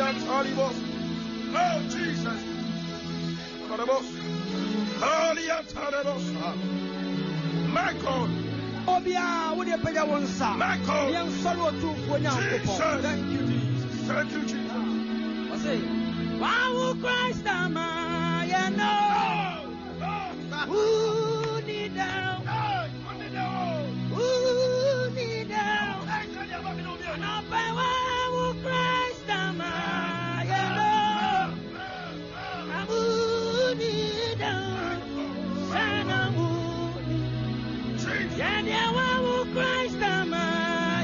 Alliance Holy Ghost. Oh, Jesus. Alliance Holy Ghost. My God. My God. Jesus. Thank you, Jesus. Thank you, Jesus. What's it? Wow, Christ, am I? You know. Who need down? Who need down? No, but wow, Christ, am I? You know. Who need down? Son of Moody. Yeah, yeah, wow, Christ, am I?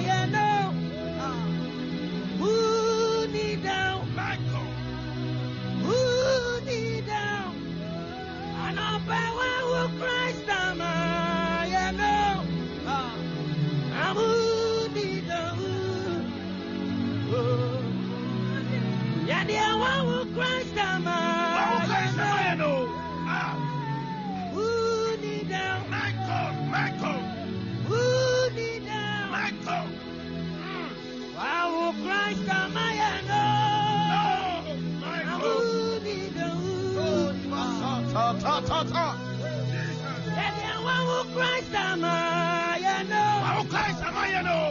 You know. Who need down? Power who Christ am I, you know. I'm who did the who. Yeah, the one who Christ am I, you know. Who did the who. Michael. Who did the who. Michael. Wow, who Christ am I, you know. Michael. Who did the who. Christ am I, you know. Christ am I, you know.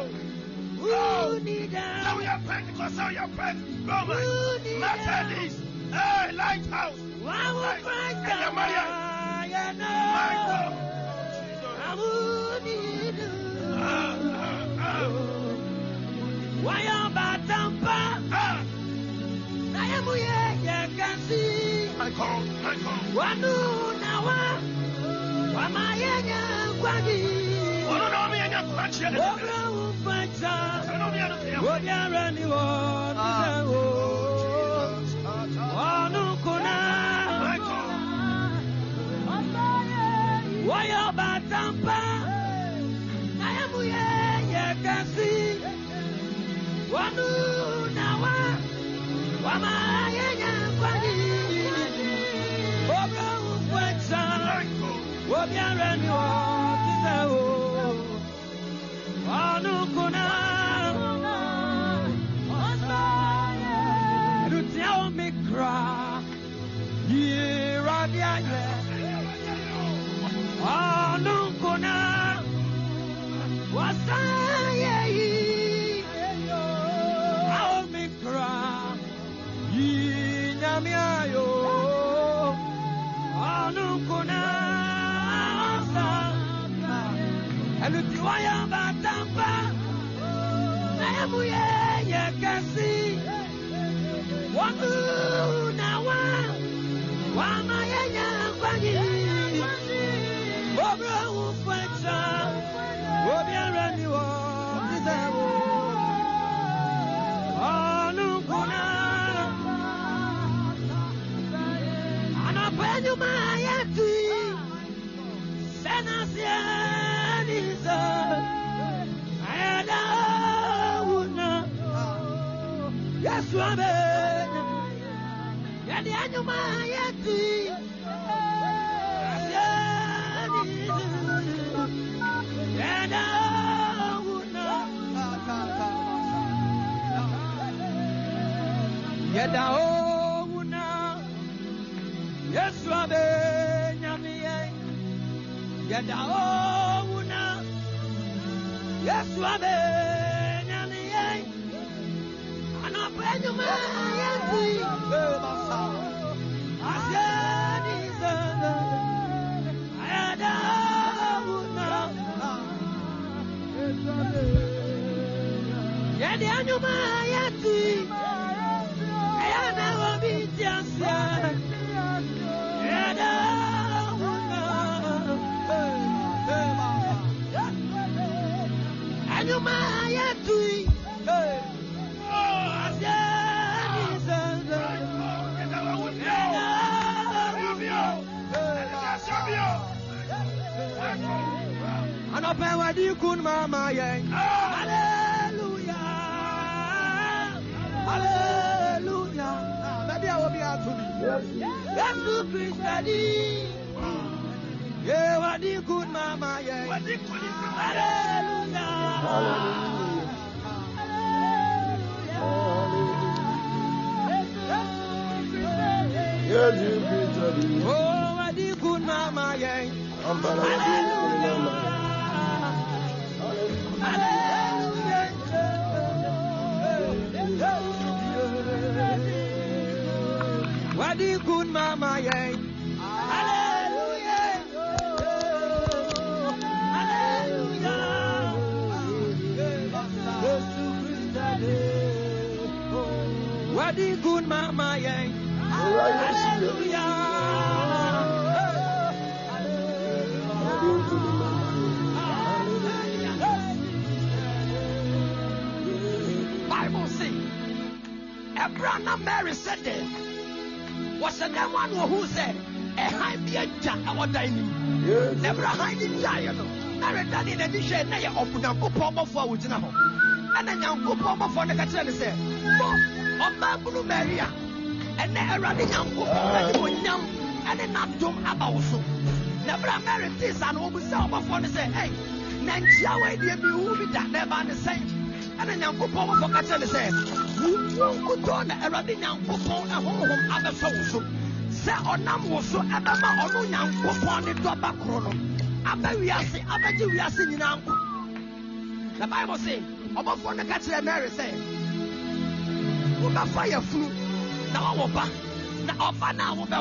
Who need that? How you Pentecost, how you Pentecost, Roman, Methodist, Lighthouse. Wow, Christ am I, you know. My God. Who need that? Why am I Tampa? I am here, you can see. I call. Wanu Hallelujah. Hallelujah. The good mama, yeah. Hallelujah. Hallelujah. Bible says, Abraham Mary said there was a one who said, "A high beard, I want to never hide in giant." Mary done in addition, they opened up a promo for which now, and then young promo for the Catholic said, Blue Maria, and then a running uncle, and then not to Abaso. Never married this and over for say, hey, Nancy, where did you be that never on the saint? And then Uncle Poma for Cassandra says, who could turn a running uncle phone a home of a soul? Sir or Namoso, Abama or Nunan, who founded Toba Chrono. Abariasi, Abadiasi in Uncle. The Bible says, about for the Cassandra Mary says, fire flu. Now, offer now, what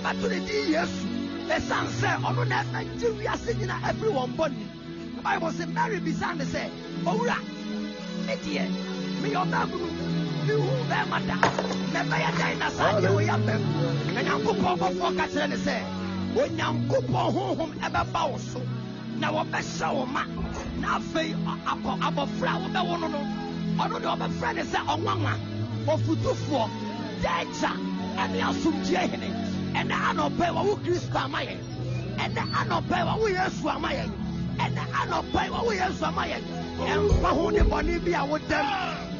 about the years? The sun said, on that Nigeria singing at everyone body. I was a Mary Bizan said, oh, right, Metia, me or Babu, you who there, Madame, never a dinosaur, you have them. And Uncle Papa for Catherine said, when Uncle Papa home ever bows, now a best show, now fail about flower, the one. I don't know if a friend is a Wanga or Futufu, Dacha, and the Asumjane, and the Anopewa who Christa Mayan, and the Anopewa who is Swamayan, and the Anopewa who is Swamayan, and Pahuni Bonibia with them,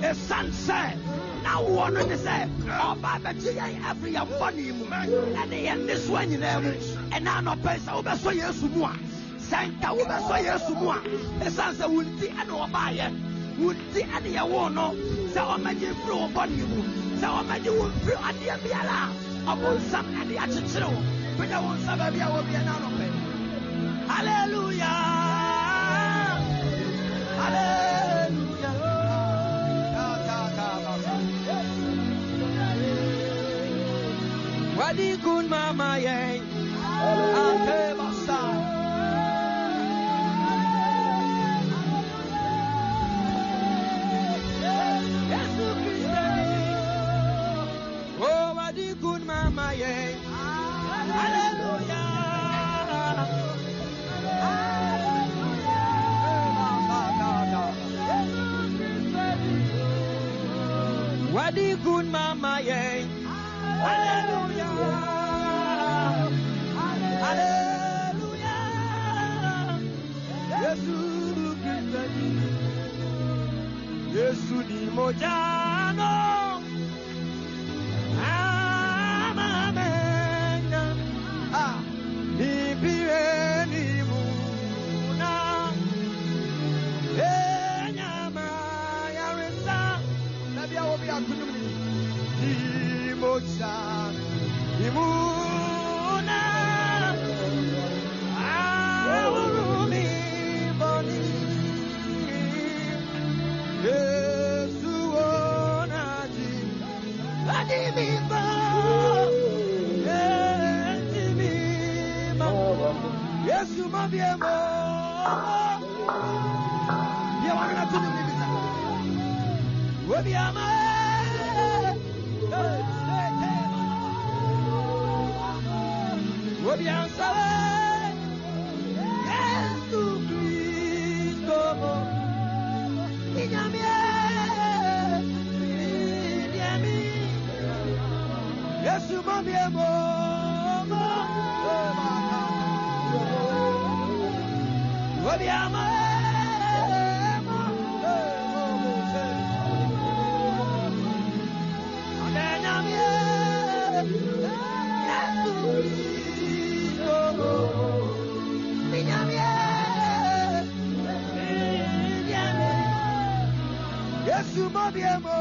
the sun said, now one of the same, or Babaji, every funny and they end this one in them, and Anopesa over Soya Sumua, Santa over Soya Sumua, the sun said, will see Anobayan. Would see any one of the major flow upon you, so major flow at the Abiala, upon some and the Achichiro, but I won't suffer. Hallelujah! Hallelujah! What is good, Mama? The good mama, yeah. Hallelujah. Hallelujah. Jesus Christ. Jesus di mojano. Amen. Ah, ni pire ni muna. Eh, nyama ya resa. Nabia obi atu. Moja, imuna, aurumi boni, Yesu onaji, adimimba, adimimba, Yesu mabiemo, yewanga tunimbiza, wabiyama. Bien saber Jesucristo, niña mía, niña mía, Jesús mi amor, voy a amar. Yesu mabiyemo,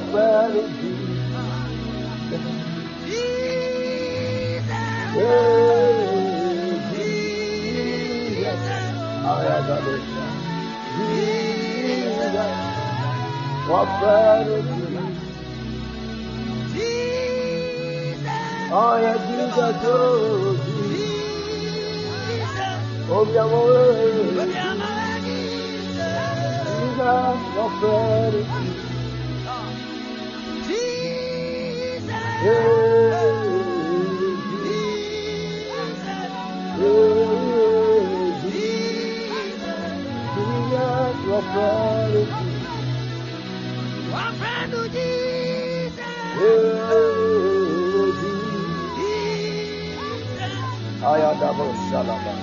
nobody do. Jesus. Nobody do. Oh, yeah, Jesus, oh, Jesus. Oh, yeah, oh, yeah. Jesus, They were happy.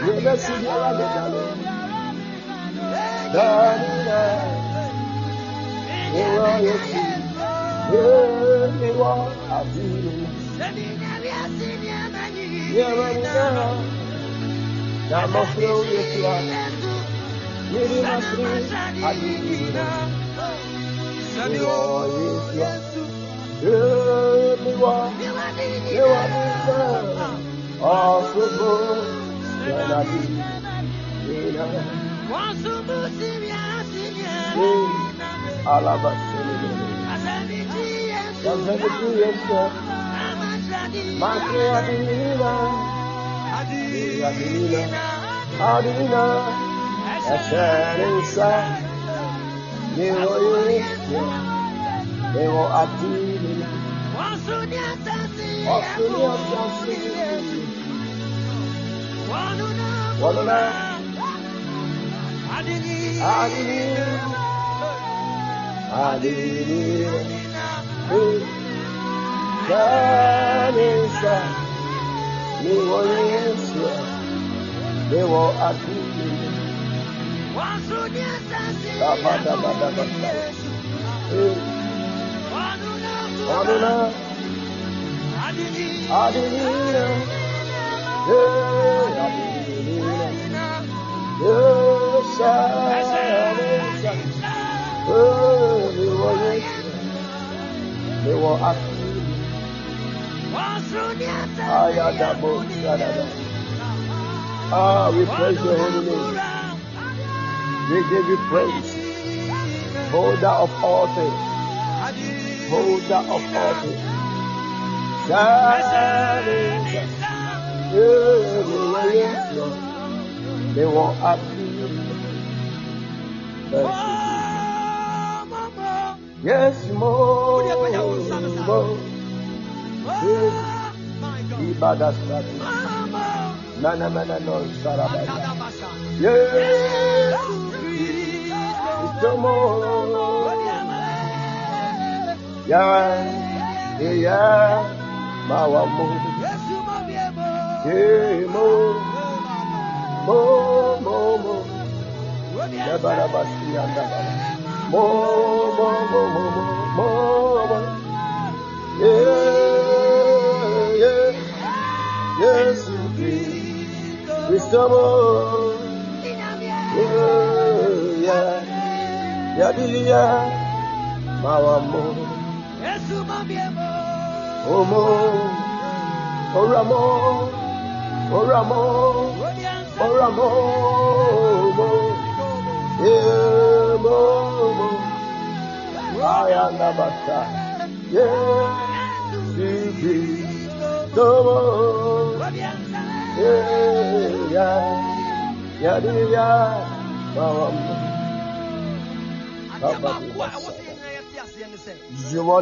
You want to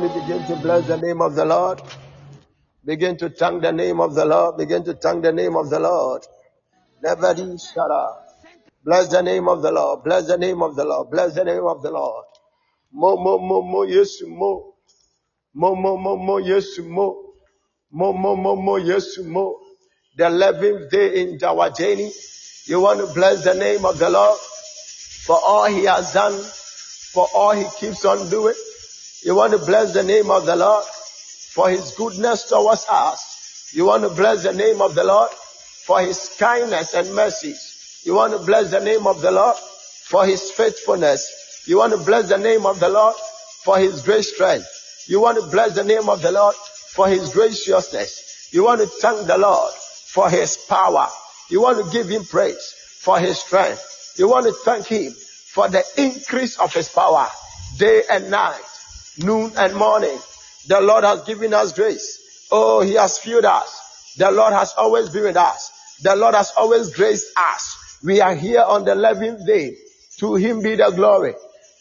begin to bless the name of the Lord. Begin to thank the name of the Lord. Begin to thank the name of the Lord. Never shut up. Bless the name of the Lord. Bless the name of the Lord. Bless the name of the Lord. Mo mo mo mo yesu mo. Mo mo mo mo yesu mo. Mo mo mo mo yesu mo. The 11th day in Jawajeni. You want to bless the name of the Lord for all he has done, for all he keeps on doing. You want to bless the name of the Lord for his goodness towards us. You want to bless the name of the Lord for his kindness and mercies. You want to bless the name of the Lord for his faithfulness. You want to bless the name of the Lord for his great strength. You want to bless the name of the Lord for his graciousness. You want to thank the Lord for his power. You want to give him praise for his strength. You want to thank him for the increase of his power day and night. Noon and morning, the Lord has given us grace. Oh, he has filled us. The Lord has always been with us. The Lord has always graced us. We are here on the 11th day. To him be the glory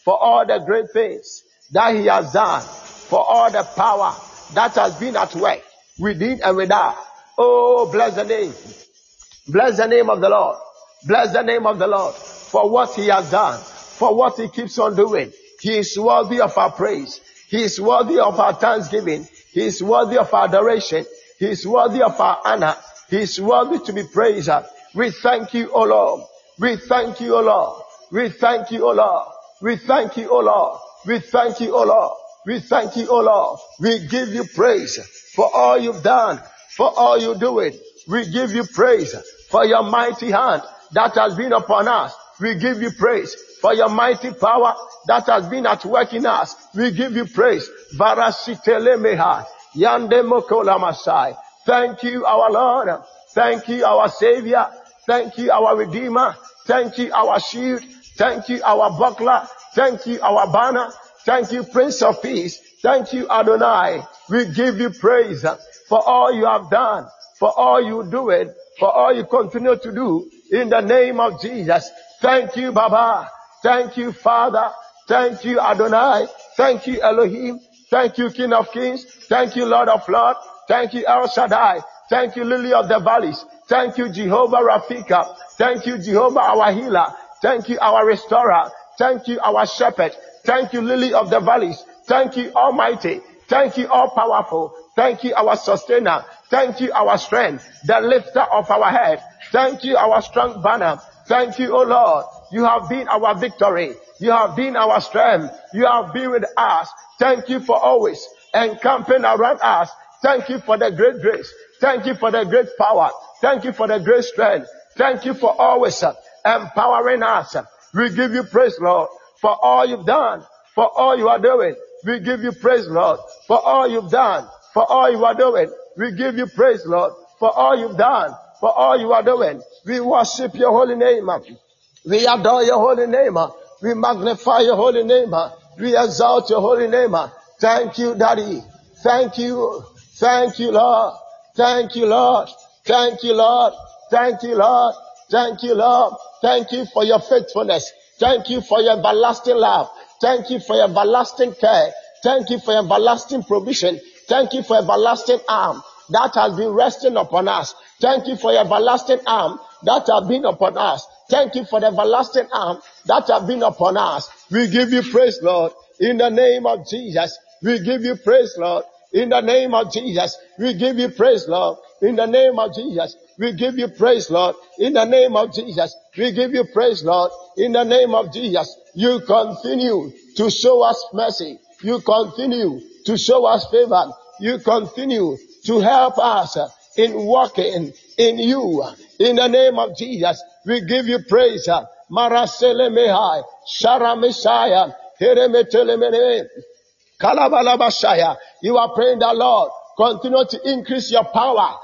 for all the great things that he has done, for all the power that has been at work within and without. Oh, bless the name. Bless the name of the Lord. Bless the name of the Lord for what he has done, for what he keeps on doing. He is worthy of our praise. He is worthy of our thanksgiving. He is worthy of our adoration. He is worthy of our honor. He is worthy to be praised. We thank you, O Lord. We thank you, O Lord. We thank you, O Lord. We thank you, O Lord. We thank you, O Lord. We thank you, O Lord. We give you praise for all you've done, for all you're doing. We give you praise for your mighty hand that has been upon us. We give you praise for your mighty power that has been at work in us. We give you praise. Thank you, our Lord. Thank you, our Savior. Thank you, our Redeemer. Thank you, our shield. Thank you, our buckler. Thank you, our banner. Thank you, Prince of Peace. Thank you, Adonai. We give you praise for all you have done, for all you do it, for all you continue to do in the name of Jesus. Thank you, Baba. Thank you, Father. Thank you, Adonai. Thank you, Elohim. Thank you, King of Kings. Thank you, Lord of Lords. Thank you, El Shaddai. Thank you, Lily of the Valleys. Thank you, Jehovah Rafika. Thank you, Jehovah, our healer. Thank you, our restorer. Thank you, our shepherd. Thank you, Lily of the Valleys. Thank you, Almighty. Thank you, All-Powerful. Thank you, our sustainer. Thank you, our strength, the lifter of our head. Thank you, our strong banner. Thank you, O Lord. You have been our victory. You have been our strength. You have been with us. Thank you for always encamping around us. Thank you for the great grace. Thank you for the great power. Thank you for the great strength. Thank you for always empowering us. We give you praise, Lord, for all you've done, for all you are doing. We give you praise, Lord, for all you've done, for all you are doing. We give you praise, Lord, for all you've done, for all you are doing. We worship your holy name. We adore your holy name. We magnify your holy name. We exalt your holy name. Thank you, Daddy. Thank you. Thank you, Lord. Thank you, Lord. Thank you, Lord. Thank you, Lord. Thank you, Lord. Thank you for your faithfulness. Thank you for your everlasting love. Thank you for your everlasting care. Thank you for your everlasting provision. Thank you for your everlasting arm that has been resting upon us. Thank you for your everlasting arm that has been upon us. Thank you for the everlasting arm that has been upon us. We give you praise, Lord, in the name of Jesus. We give you praise, Lord, in the name of Jesus. We give you praise, Lord, in the name of Jesus. We give you praise, Lord, in the name of Jesus. We give you praise, Lord, in the name of Jesus. You continue to show us mercy. You continue to show us favor. You continue to help us in walking in you. In the name of Jesus, we give you praise. Marasele mehai, Shara Messiah, Heremetelemene, Kalabalabashaya. You are praying that, Lord, continue to increase your power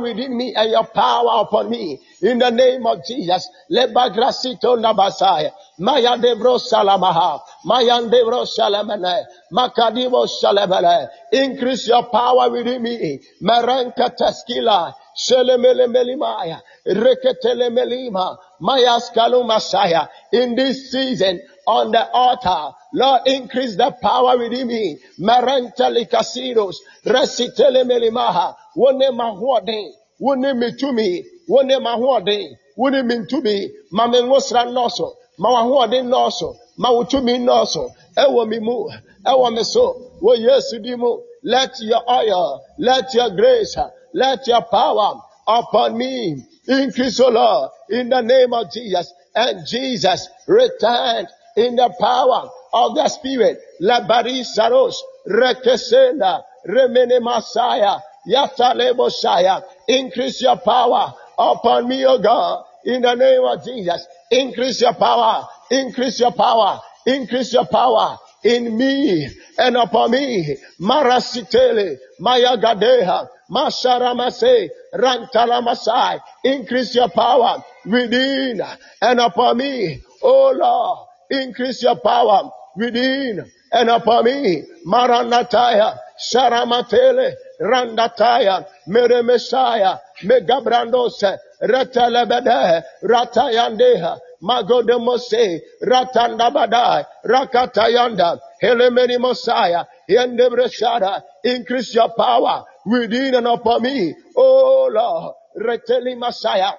within me and your power upon me. In the name of Jesus. Lebagrasito Nabasai. Maya Devro Salamaha. Mayan Devro Salamane. Makadivo Salamane. Increase your power within me. Maranka Taskila. Shelemele Melimaya. Reketele Melima. Maya Skalumasaya. In this season, on the altar, Lord, increase the power within me. Marantali Casidos. Resitele Melimaha. One name to me. Mamen was ran nosso. Mawahuade nosso. Mawutumi nosso. Ewamimu. Ewameso. Well, yes, Dimu. Let your oil, let your grace, let your power upon me. Increase, O Lord, in the name of Jesus. And Jesus returned in the power of the Spirit. Labari Saros. Rekesela. Remene Messiah. Yaftalebosaya, increase your power upon me, O God, in the name of Jesus. Increase your power, increase your power, increase your power in me and upon me. Marasitele, Mayagadeha, Masharamase, Rantalamasai, increase your power within and upon me. O Lord, increase your power within and upon me. Maranataya, Sharamatele, Randataya, Mere Messiah, Megabrandose, Ratalabada, Ratayandeha, Magodemose, Ratandabadai, Rakatayanda, Helemeni Messiah, Yendebreshada, increase your power within and upon me. Oh Lord, Reteli Messiah,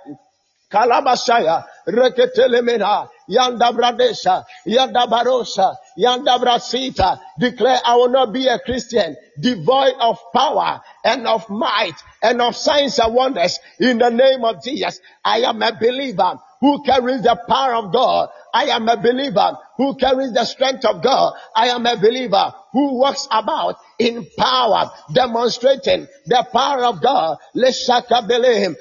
Kalabasaya, Reketelemena, Yanda Bradesha, Yanda Barosha, Yanda Brasita. Declare, I will not be a Christian devoid of power and of might and of signs and wonders in the name of Jesus. I am a believer who carries the power of God. I am a believer who carries the strength of God. I am a believer who walks about in power, demonstrating the power of God. Declare,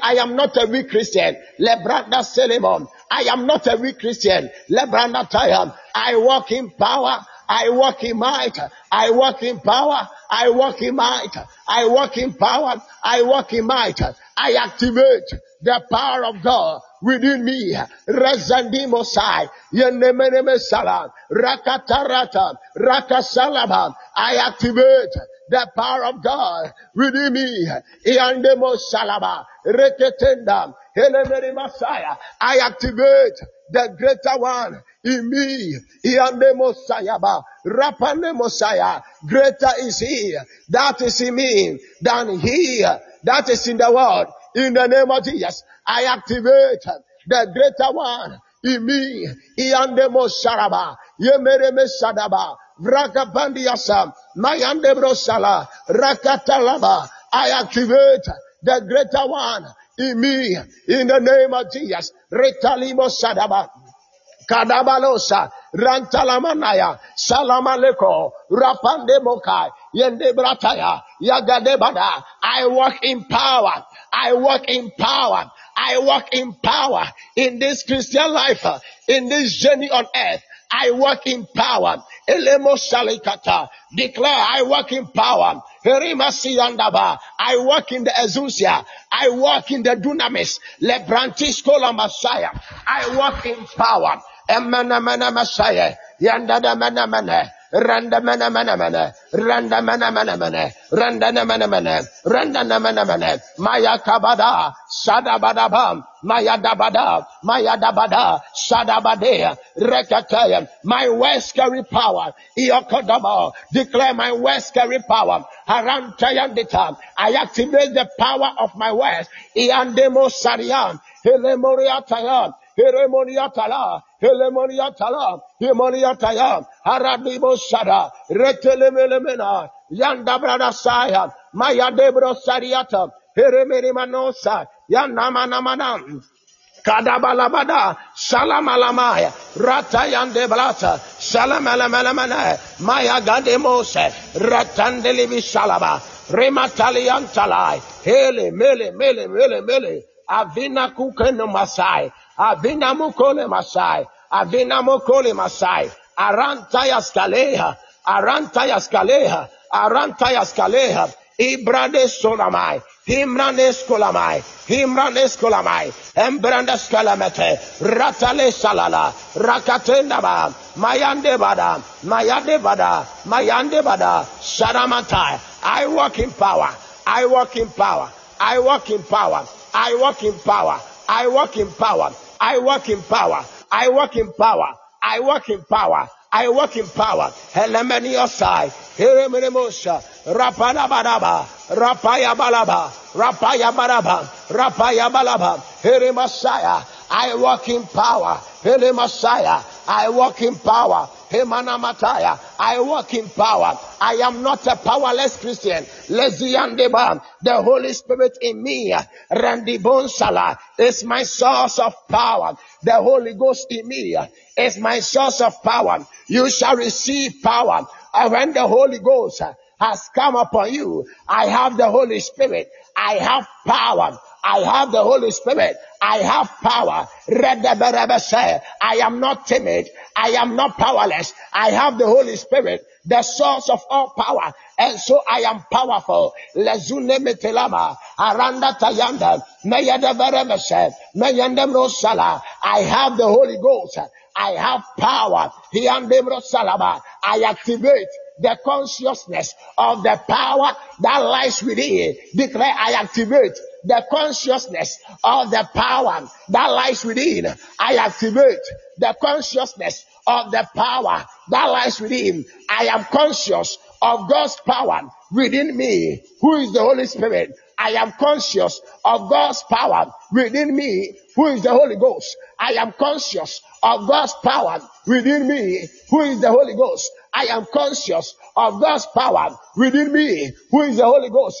I am not a weak Christian. Lebranda Solomon. I am not a weak Christian. Lebranda Tayam. I walk in power. I walk in might. I walk in power. I walk in might. I walk in power. I walk in might. I activate the power of God within me. Razandimosai, Yenemenemesalam, Rakataratam, Rakasalabam. I activate the power of God within me. Iandemosalaba, Reketendam, Helemenemasaya. I activate the greater one in me. Iandemosayaba, Rapanemosaya. Greater is he that is in me than he that is in the world. In the name of Jesus, I activate the greater one in me. Iandemo Saraba, Yemereme Sadaba, Vrakapandiasam, Mayandebro Sala, Rakatalaba. I activate the greater one in me. In the name of Jesus, Retalimo Sadaba, Kadabalosa, Rantalamanaya, Salamaleko, Rapandemokai, Yendebrataya, Yagadebada. I walk in power. I walk in power. I walk in power in this Christian life, in this journey on earth. I walk in power. Elemo Salikata. Declare, I walk in power. Herimasi Yandaba. I walk in the Azusia. I walk in the Dunamis. Lebrantisco la Messiah. I walk in power. Emana Mana Messiah. Yandada Mana Mana. Randa mana mana mana, randa mana mana mana, randa mana mana, randa mana mana. Maya kabada, sadabadabam, maya dabada, maya dabada, sadabadea, rekatayam. My words carry power. Iyokodama, declare my words carry power. Haram tayanditam. I activate the power of my words. Iyandemo sariam, helemoria tayam. Heremoniatala, Helemoniatala, Hemoniatayam, Haradibo Sada, Retelemelemena, Yanda Brada Saya, Maya Debro Sariatam, Heremimanosa, Yanamanamanam, Kadabalabada, Salamalamaya, Ratayan de Blata, Salamalamanamana, Maya Gademose, Ratandelivi Salaba, Rematalian Talai, Hele, Mele, Mele, Mele, Mele, Avina Kukeno Masai. Avina mukole masai, avina mukole masai, arantaya skaleha, Ibrade solamai, himranes kolamai, embrandes kalamete, ratale salala, rakatendaba, mayandebada, saramatai. I walk in power, I walk in power. I walk in power. I walk in power. I walk in power. I walk in power. Helemeniosa, Heremenemosa, Rapanabaraba, Rapayabalaba, Heremasaya. I walk in power. Helemasaya. I walk in power. Hemanamataya. I walk in power. I am not a powerless Christian. The Holy Spirit in me, Randy Bonsala, is my source of power. The Holy Ghost in me is my source of power. You shall receive power. And when the Holy Ghost has come upon you, I have the Holy Spirit. I have power. I have the Holy Spirit. I have power. I am not timid. I am not powerless. I have the Holy Spirit, the source of all power. And so I am powerful. Lezune metelama, aranda tayanda, meyada veremese, meyandem rosala. I have the Holy Ghost. I have power. Hiandem rosalaba. I activate the consciousness of the power that lies within. Declare, I activate the consciousness of the power that lies within. I activate the consciousness of the power that lies within. I am conscious of God's power within me, who is the Holy Spirit. I am conscious of God's power within me, who is the Holy Ghost. I am conscious of God's power within me, who is the Holy Ghost. I am conscious of God's power within me, who is the Holy Ghost.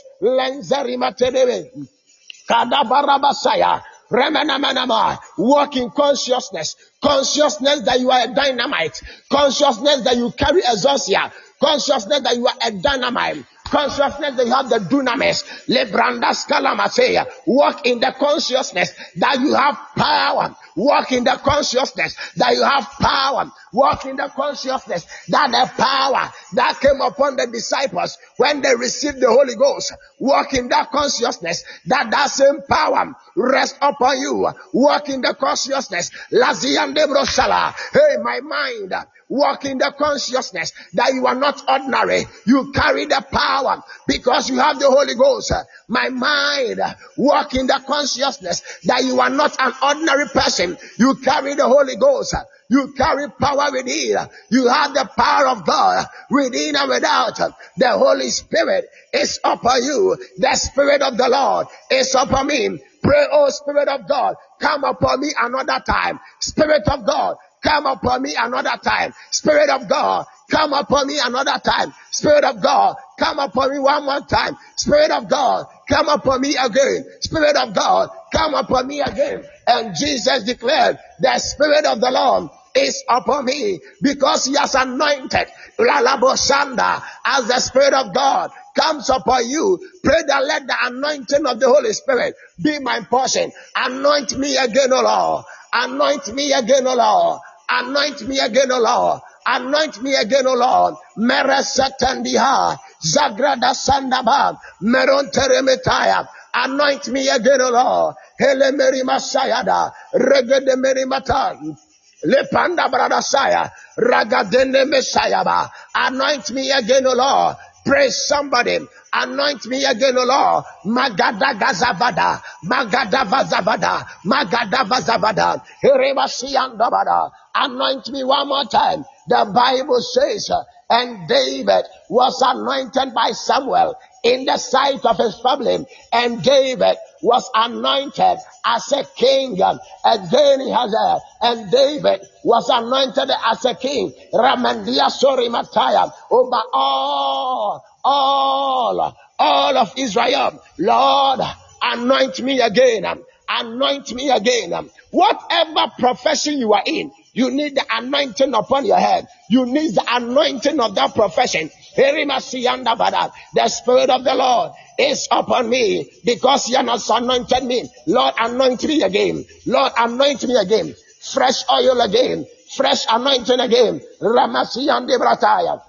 Walk in consciousness. Consciousness that you are a dynamite. Consciousness that you carry a zosia. Consciousness that you are a dynamite. Consciousness that you have the dunamis. Lebrandas kalamaseya. Walk in the consciousness that you have power. Walk in the consciousness that you have power. Walk in the consciousness that the power that came upon the disciples when they received the Holy Ghost. Walk in that consciousness that that same power rests upon you. Walk in the consciousness. Laziande brosala. Hey, my mind. Walk in the consciousness that you are not ordinary. You carry the power because you have the Holy Ghost. My mind, walk in the consciousness that you are not an ordinary person. You carry the Holy Ghost. You carry power within. You have the power of God within and without. The Holy Spirit is upon you. The Spirit of the Lord is upon me. Pray, oh Spirit of God, come upon me another time. Spirit of God, come upon me another time. Spirit of God, come upon me another time. Spirit of God, come upon me one more time. Spirit of God, come upon me again. Spirit of God, come upon me again. And Jesus declared, the Spirit of the Lord is upon me because he has anointed Lalabosanda. As the Spirit of God comes upon you, pray that let the anointing of the Holy Spirit be my portion. Anoint me again, O Lord. Anoint me again, O Lord. Anoint me again, O Lord. Anoint me again, O Lord. Meresetandiha, Zagrada Sandabab, Meron Teremetaya. Anoint me again, O Lord. Hele Merima Sayada, Regede Merimatan, Lepanda Bradasaya, Ragadene Mesayaba. Anoint me again, O Lord. Praise somebody. Anoint me again, O Lord. Magadagazavada, Magadavazavada, Magadavazavada. Herebasiandabada. Anoint me one more time. The Bible says, and David was anointed by Samuel in the sight of his family. And David was anointed as a king. Again, he has a, and David was anointed as a king. Ramandia Sori Matayam. Over all of Israel. Lord, anoint me again. Anoint me again. Whatever profession you are in, you need the anointing upon your head. You need the anointing of that profession. The Spirit of the Lord is upon me because he has anointed me. Lord, anoint me again. Lord, anoint me again. Fresh oil again. Fresh anointing again. Ramasiyande brataya.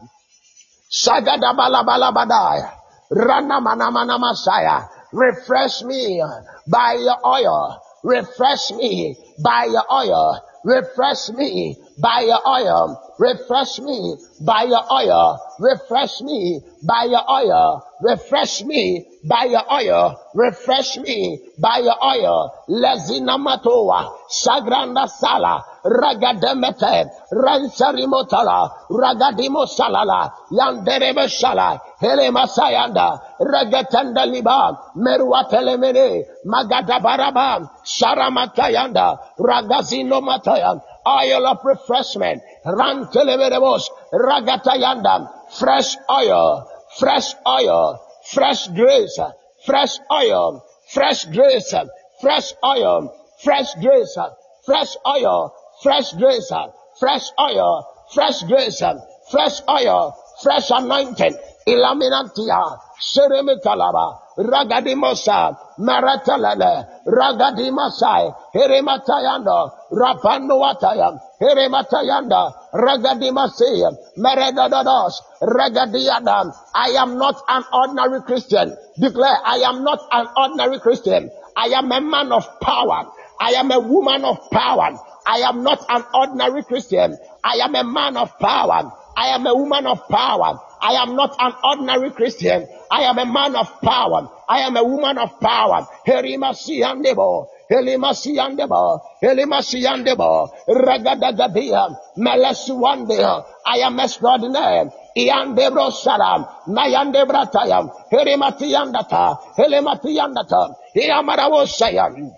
Sagadabalabalabadaya. Ranamanamanamashaya. Refresh me by your oil. Refresh me by your oil. Refresh me by your oil. Refresh me by your oil. Refresh me by your oil. Refresh me by your oil. Refresh me by your oil. Lezina matoa, sagranda sala, ragademete, ransarimotala, ragadimo salala, yanderebe shala, helema sayanda, ragatanda liba, meruatelemene, magadabarabam, sharamatayanda, ragazino matayam. Oil of refreshment. Rantelebedebos. Ragatayandam. Fresh oil. Fresh oil. Fresh grace. Fresh oil. Fresh grace. Fresh oil. Fresh grace. Fresh oil. Fresh grace. Fresh oil. Fresh grace. Fresh oil. Fresh anointing. Ilaminantia. Seremetalaba. Ragadimosa, Maratalele, Ragadimasai, Herimatayanda, Rapanduatayam, Herimatayanda, Ragadimasi, Meredados, Ragadiadam. I am not an ordinary Christian. Declare, I am not an ordinary Christian. I am a man of power. I am a woman of power. I am not an ordinary Christian. I am a man of power. I am a woman of power. I am not an ordinary Christian. I am a man of power. I am a woman of power. Herimasiandebo, Helimasiandebo, Helimasiandebo, Ragadagabia, Melesuandea. I am extraordinary. Iandebro Salam, Nayandebra Tayam, Herimatiandata, Helematiandata, Iamaravo Sayam,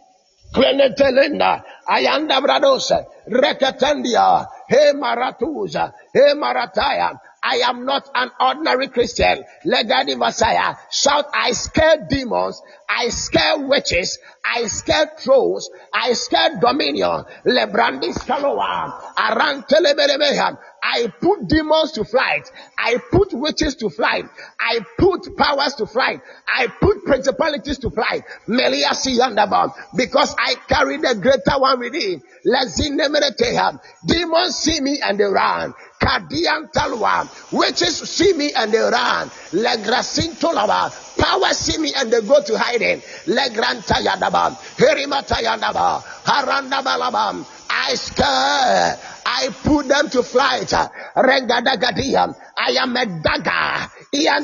Clenetelenda, Ayanda Bradosa, Rekatandia, He Maratuza, He Maratayam. I am not an ordinary Christian. Let that Messiah shout, I scare demons, I scare witches, I scare trolls, I scare dominion. Lebrandis Kaloa, Arantelebelebehan. I put demons to flight. I put witches to flight. I put powers to flight. I put principalities to flight. Meliasi Yandabound. Because I carry the greater one within. Lezinemereteham. Demons see me and they run. Kadian Talwa. Witches see me and they run. Legrasin Tolawa. Power see me and they go to hiding. Legranta Yandabam. Herimata Yandaba. Harandabalabam. I scare. I put them to flight. I am a dagger. In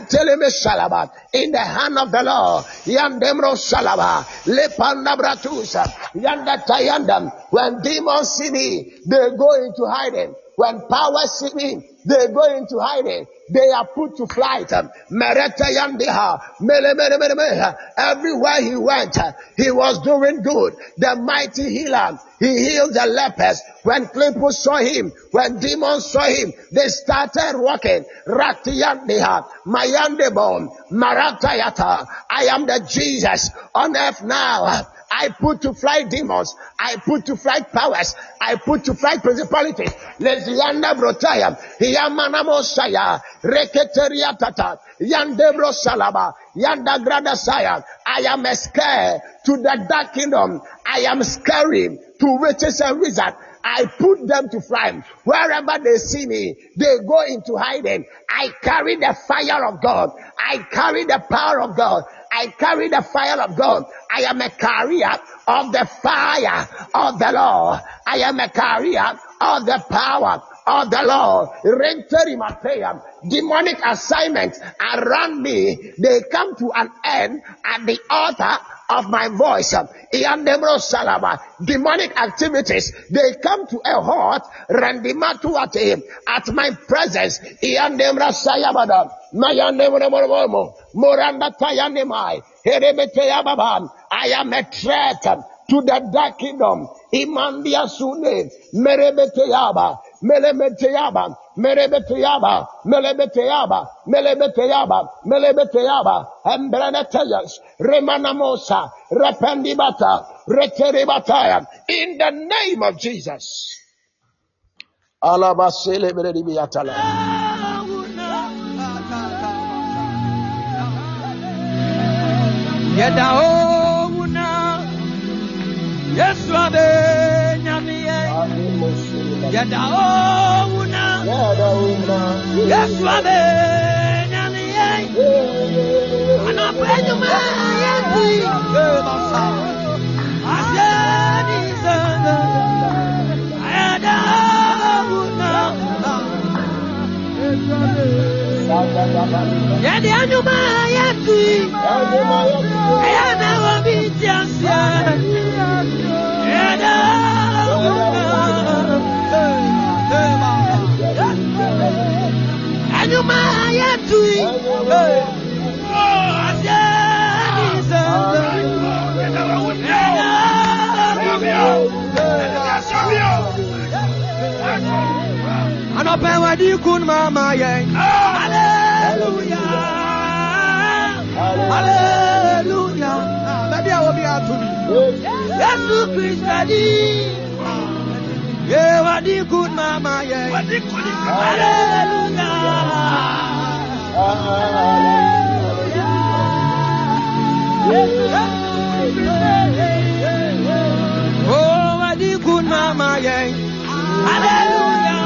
the hand of the Lord. Yandemro Salaba. Lepanda Bratusa. Yandatayandam. When demons see me, they go into hiding. When power see me, they go into hiding. They are put to flight. Everywhere he went, he was doing good. The mighty healer, he healed the lepers. When people saw him, when demons saw him, they started walking. I am the Jesus on earth now. I put to flight demons. I put to flight powers. I put to flight principalities. Lezianda Brotaya, Yamanamosaya, Reketeria Tata, Yandebro Salaba, Yandagrada Saya. I am a scare to the dark kingdom. I am scary to witches and wizards. I put them to fly. Wherever they see me, they go into hiding. I carry the fire of God. I carry the power of God. I carry the fire of God. I am a carrier of the fire of the Lord. I am a carrier of the power of the Lord. Demonic assignments around me, they come to an end at the altar of my voice. Demonic activities, they come to a halt at my presence. I am a threat to the dark kingdom. Imandia Sune, Merebeteyaba, Melebeteyaba, Merebeteyaba, Melebeteyaba, Melebeteyaba, Melebeteyaba, Embranetayas, Remanamosa, Rependibata, Reteribataya, in the name of Jesus. Alabasele Merebiatala. Yes, Lord, yes, Lord, and I pray to my Hallelujah. Hallelujah. Jesus Christ, yeah, what a good mama, yeah. Hallelujah. Oh, what a good mama, yeah. Hallelujah.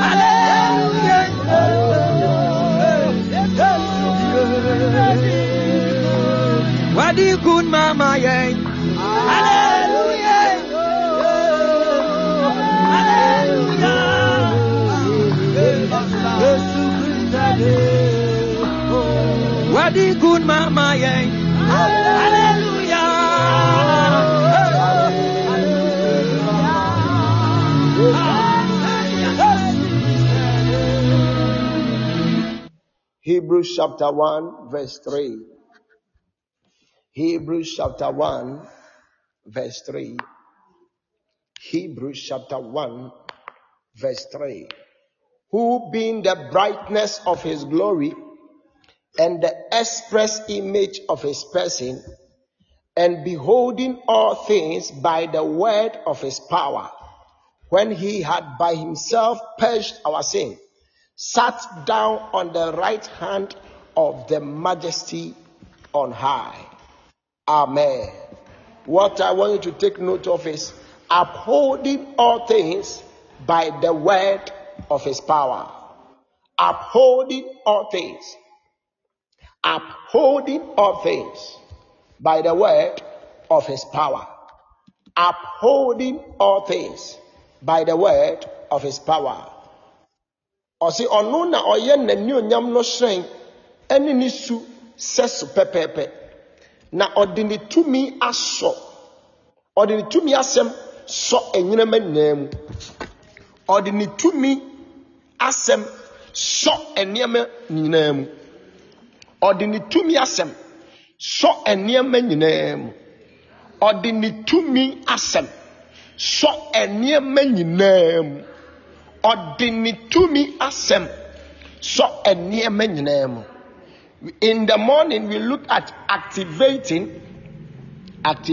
Hallelujah. What a good mama, yeah. Hallelujah. Hallelujah. What a good mama, yeah. Hallelujah. Hebrews chapter 1 verse 3. Hebrews chapter 1 verse 3. Hebrews chapter 1 verse 3. Who being the brightness of his glory and the express image of his person, and beholding all things by the word of his power, when he had by himself purged our sin, sat down on the right hand of the majesty on high. Amen. What I want you to take note of is upholding all things by the word of his power. Upholding all things. Upholding all things by the word of his power. Upholding all things by the word of his power. Osi onuna oye nani onyam no shren eni nisu sesu pepepe na odini tumi aso odini tumi asem so enyinama nyam odini tumi asem so enyinama nyinam odini tumi asem so enyinama nyinam odini tumi asem so enyinama nyinam Ordini to me asem. So a near men. In the morning we look at activating the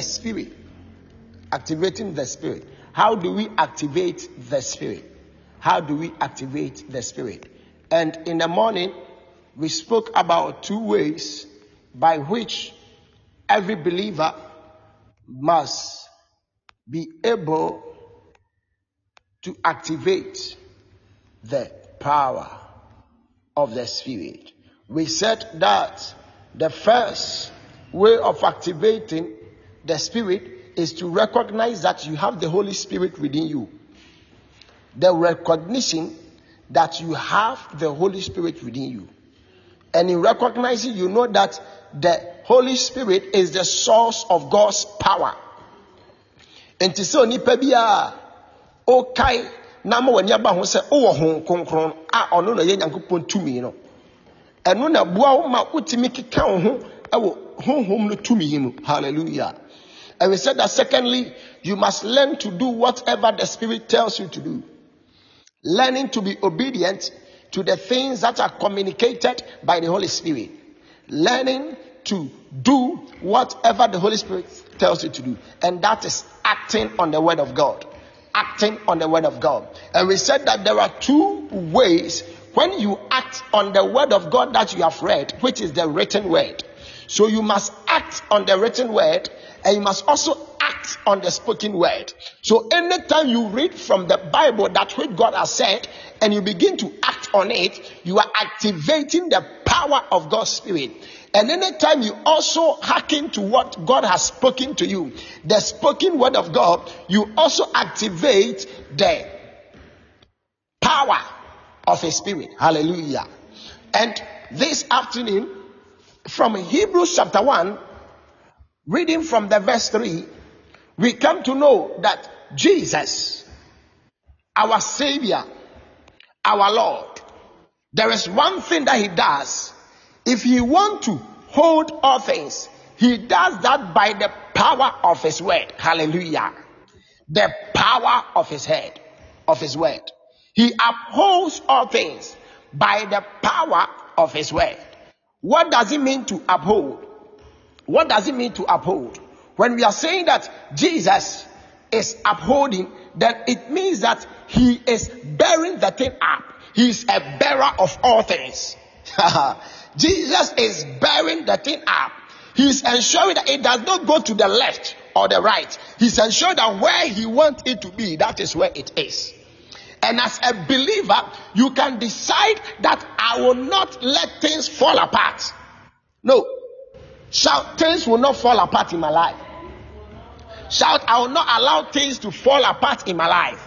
spirit. Activating the spirit. How do we activate the spirit? How do we activate the spirit? And in the morning we spoke about two ways by which every believer must be able to activate the power of the Spirit. We said that the first way of activating the Spirit is to recognize that you have the Holy Spirit within you. The recognition that you have the Holy Spirit within you. And in recognizing, you know that the Holy Spirit is the source of God's power. Enti so nipa bia o kai na ma wani aba ho se wo ho konkron a ono no ye nyankopon tumi no eno na bua wo ma utimi keka wo ho e wo honhom no tumi mu. Hallelujah. And we said that secondly, you must learn to do whatever the Spirit tells you to do. Learning to be obedient to the things that are communicated by the Holy Spirit. Learning to do whatever the Holy Spirit tells you to do. And that is acting on the word of God. Acting on the word of God. And we said that there are two ways when you act on the word of God that you have read, which is the written word. So you must act on the written word, and you must also act on the spoken word. So anytime you read from the Bible that which God has said, and you begin to act on it, you are activating the power of God's Spirit. And anytime you also hearken to what God has spoken to you, the spoken word of God, you also activate the power of his Spirit. Hallelujah. And this afternoon, from Hebrews chapter 1, reading from the verse 3, we come to know that Jesus, our Savior, our Lord, there is one thing that he does. If he wants to hold all things, he does that by the power of his word. Hallelujah. The power of his head, of his word. He upholds all things by the power of his word. What does it mean to uphold? What does it mean to uphold? When we are saying that Jesus is upholding, then it means that he is bearing the thing up. He is a bearer of all things. Jesus is bearing the thing up. He's ensuring that it does not go to the left or the right. He's ensuring that where he wants it to be, that is where it is. And as a believer, you can decide that I will not let things fall apart. No. Shout, things will not fall apart in my life. Shout, I will not allow things to fall apart in my life.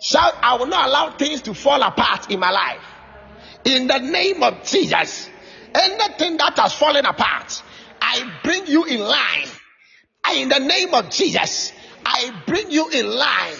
Shout, I will not allow things to fall apart in my life. In the name of Jesus, anything that has fallen apart, I bring you in line. In the name of Jesus, I bring you in line.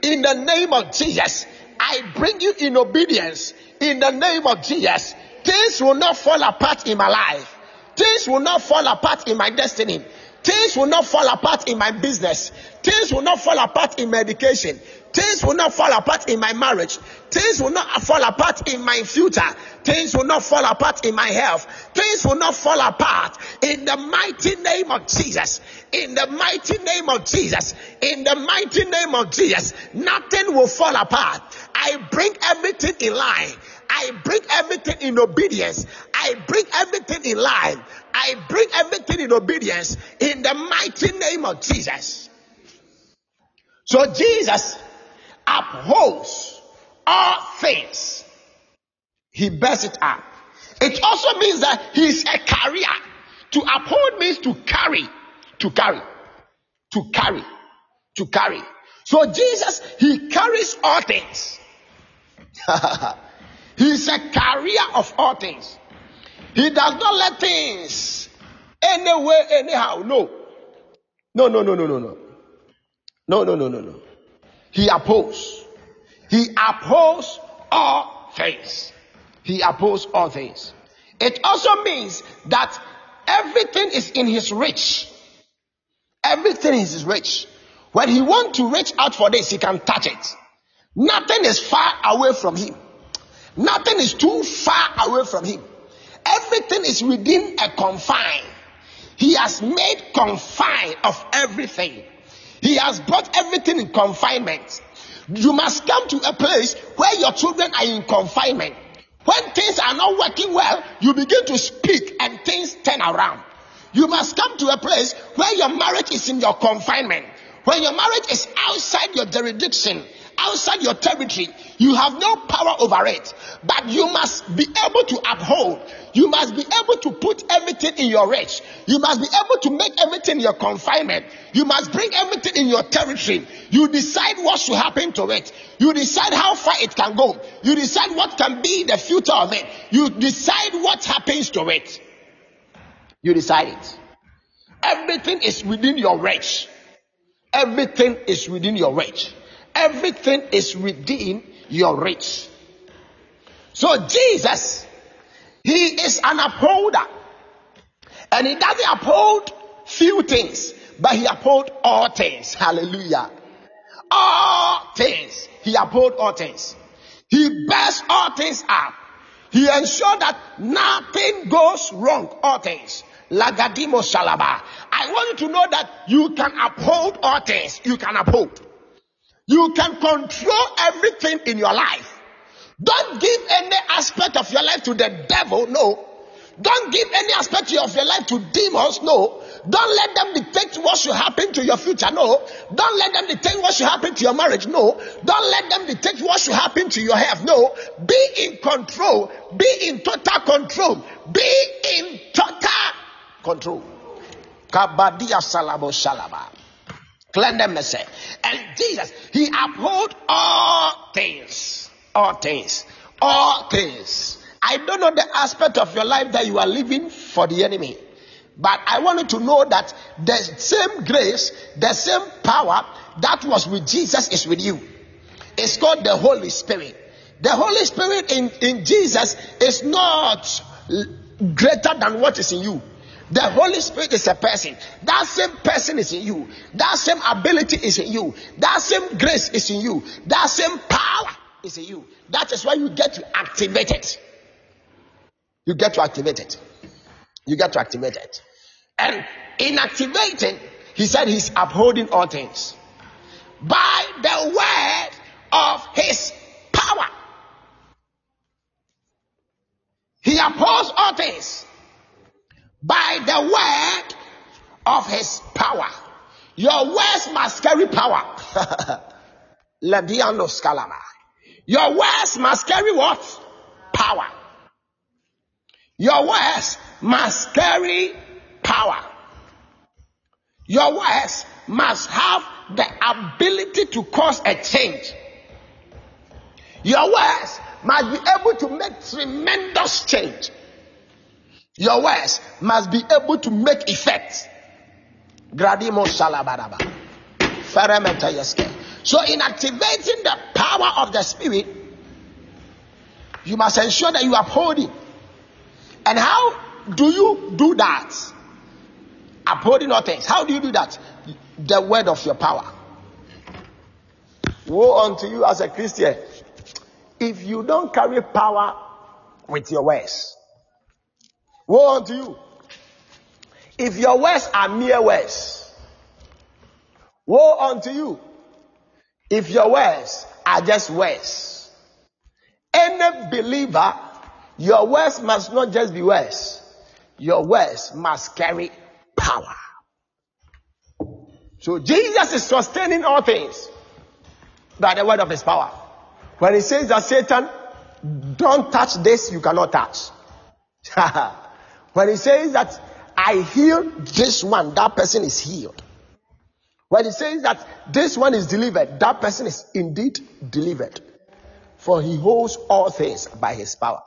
In the name of Jesus, I bring you in obedience in the name of Jesus. Things will not fall apart in my life. Things will not fall apart in my destiny. Things will not fall apart in my business. Things will not fall apart in my education. Things will not fall apart in my marriage. Things will not fall apart in my future. Things will not fall apart in my health. Things will not fall apart in the mighty name of Jesus. In the mighty name of Jesus. In the mighty name of Jesus. Nothing will fall apart. I bring everything in line. I bring everything in obedience. I bring everything in line. I bring everything in obedience in the mighty name of Jesus. So Jesus upholds all things. He bears it up. It also means that he is a carrier. To uphold means to carry, to carry, to carry, to carry. So Jesus, he carries all things. He is a carrier of all things. He does not let things anywhere, anyhow. No. He upholds. He upholds all things. He upholds all things. It also means that everything is in his reach. Everything is his reach. When he wants to reach out for this, he can touch it. Nothing is far away from him. Nothing is too far away from him. Everything is within a confine. He has made confine of everything. He has brought everything in confinement. You must come to a place where your children are in confinement. When things are not working well, you begin to speak and things turn around. You must come to a place where your marriage is in your confinement. When your marriage is outside your jurisdiction, outside your territory, you have no power over it, but you must be able to uphold. You must be able to put everything in your reach. You must be able to make everything in your confinement. You must bring everything in your territory. You decide what should happen to it. You decide how far it can go. You decide what can be the future of it. You decide what happens to it. You decide it. Everything is within your reach. Everything is within your reach. Everything is within your reach. So Jesus, he is an upholder. And he doesn't uphold few things, but he upholds all things. Hallelujah. All things. He upholds all things. He bears all things up. He ensures that nothing goes wrong. All things. Lagadimo Shalaba. I want you to know that you can uphold all things. You can uphold. You can control everything in your life. Don't give any aspect of your life to the devil, no. Don't give any aspect of your life to demons, no. Don't let them dictate what should happen to your future, no. Don't let them dictate what should happen to your marriage, no. Don't let them dictate what should happen to your health, no. Be in control. Be in total control. Be in total control. Kabadia Salabo Shalaba. Clean them myself. And Jesus, he upholds all things. All things. All things. I don't know the aspect of your life that you are living for the enemy. But I want you to know that the same grace, the same power that was with Jesus is with you. It's called the Holy Spirit. The Holy Spirit in Jesus is not greater than what is in you. The Holy Spirit is a person. That same person is in you. That same ability is in you. That same grace is in you. That same power is in you. That is why you get to activate it. You get to activate it. You get to activate it. And in activating, he said he's upholding all things. By the word of his power. He upholds all things. By the word of his power. Your words must carry power. Your words must carry what? Power. Your words must carry power. Your words must have the ability to cause a change. Your words must be able to make tremendous change. Your words must be able to make effect. Gradimo Shalabaraba. So in activating the power of the Spirit, you must ensure that you uphold it. And how do you do that? Upholding all things. How do you do that? The word of your power. Woe unto you as a Christian if you don't carry power with your words. Woe unto you if your words are mere words. Woe unto you if your words are just words. Any believer, your words must not just be words. Your words must carry power. So Jesus is sustaining all things by the word of his power. When he says that Satan, don't touch this, you cannot touch. When he says that I heal this one, that person is healed. When he says that this one is delivered, that person is indeed delivered. For he holds all things by his power.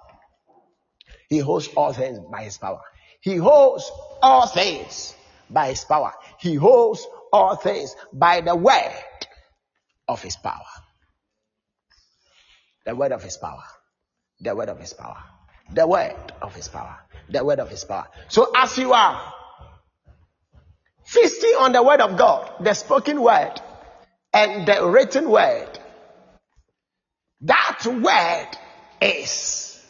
He holds all things by his power. He holds all things by his power. He holds all things by the word of his power. The word of his power. The word of his power. The word of his power. The word of his power. So as you are feasting on the word of God, the spoken word and the written word, that word is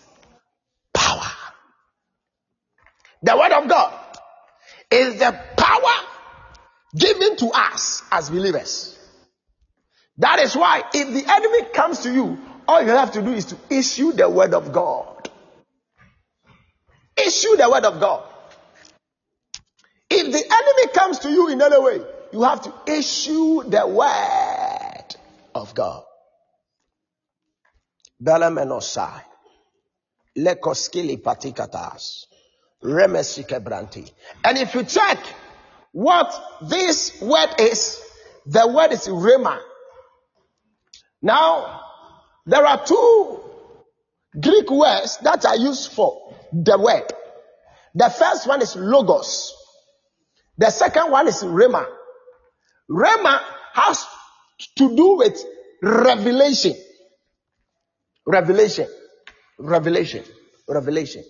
power. The word of God is the power given to us as believers. That is why if the enemy comes to you, all you have to do is to issue the word of God. Issue the word of God. If the enemy comes to you in another way, you have to issue the word of God. Belamenosai, lekoskili patikatas, remesikebranti. And if you check what this word is, the word is rhema. Now, there are two Greek words that are used for the word. The first one is logos. The second one is rhema. Rhema has to do with revelation. Revelation. Revelation. Revelation.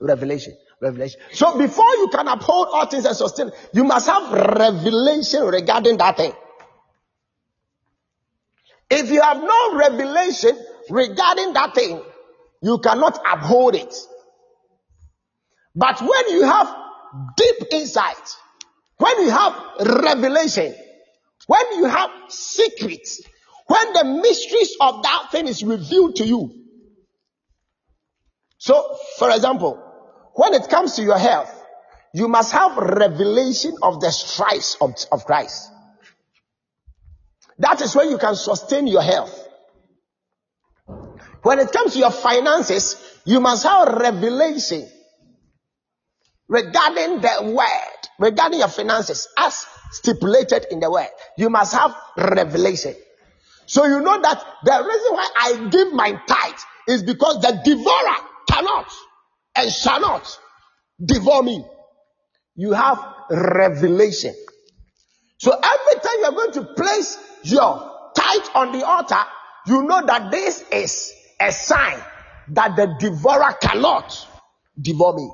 Revelation. Revelation. So before you can uphold all things and sustain, you must have revelation regarding that thing. If you have no revelation regarding that thing, you cannot uphold it. But when you have deep insight, when you have revelation, when you have secrets, when the mysteries of that thing is revealed to you. So, for example, when it comes to your health, you must have revelation of the stripes of Christ. That is where you can sustain your health. When it comes to your finances, you must have revelation regarding the word, regarding your finances, as stipulated in the word. You must have revelation. So you know that the reason why I give my tithe is because the devourer cannot and shall not devour me. You have revelation. So every time you are going to place your tithe on the altar, you know that this is a sign that the devourer cannot devour me.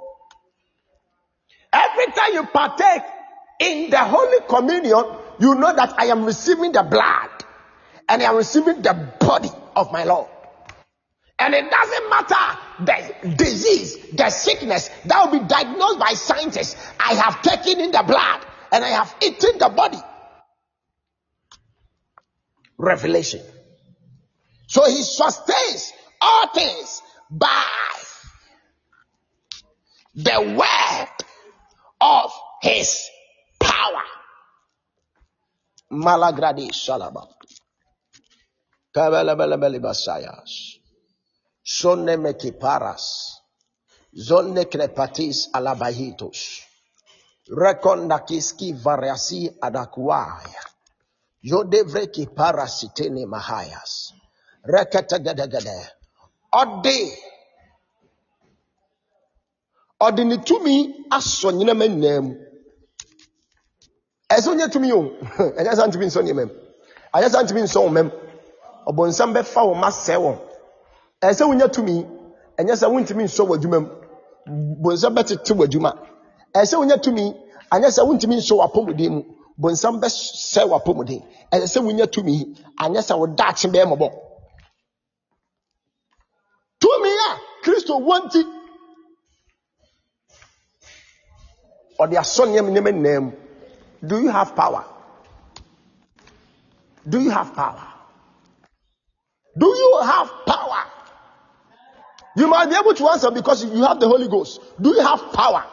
Every time you partake in the Holy Communion, you know that I am receiving the blood and I am receiving the body of my Lord. And it doesn't matter the disease, the sickness that will be diagnosed by scientists. I have taken in the blood and I have eaten the body. Revelation. So he sustains all things by the word of his power. Malagradi Shalaba. Kabalabalabalibasayas. Sonne mekiparas. Zonne krepatis alabahitos. Rekondakiski variasi adakuaya. Yodevreki parasitene mahayas. Rekatagadagade. Ode. Odinitumi asonyinamen nem. Esonya tumi o. Eja san tumi sonya mem. I just want to be so mem. Obon sambe fa wo ma se won. E se wunya tumi, enye se wuntimi so wadwuma mu. Bonsam betete wadwuma. E se wunya tumi, enye se wuntimi so apomode mu. Bonsam be se wapomode. E se wunya tumi, enye se wo daache be mobo. Tumi ya Kristo wanti. Or they are so near me name. Do you have power? Do you have power? Do you have power? You might be able to answer because you have the Holy Ghost. Do you have power?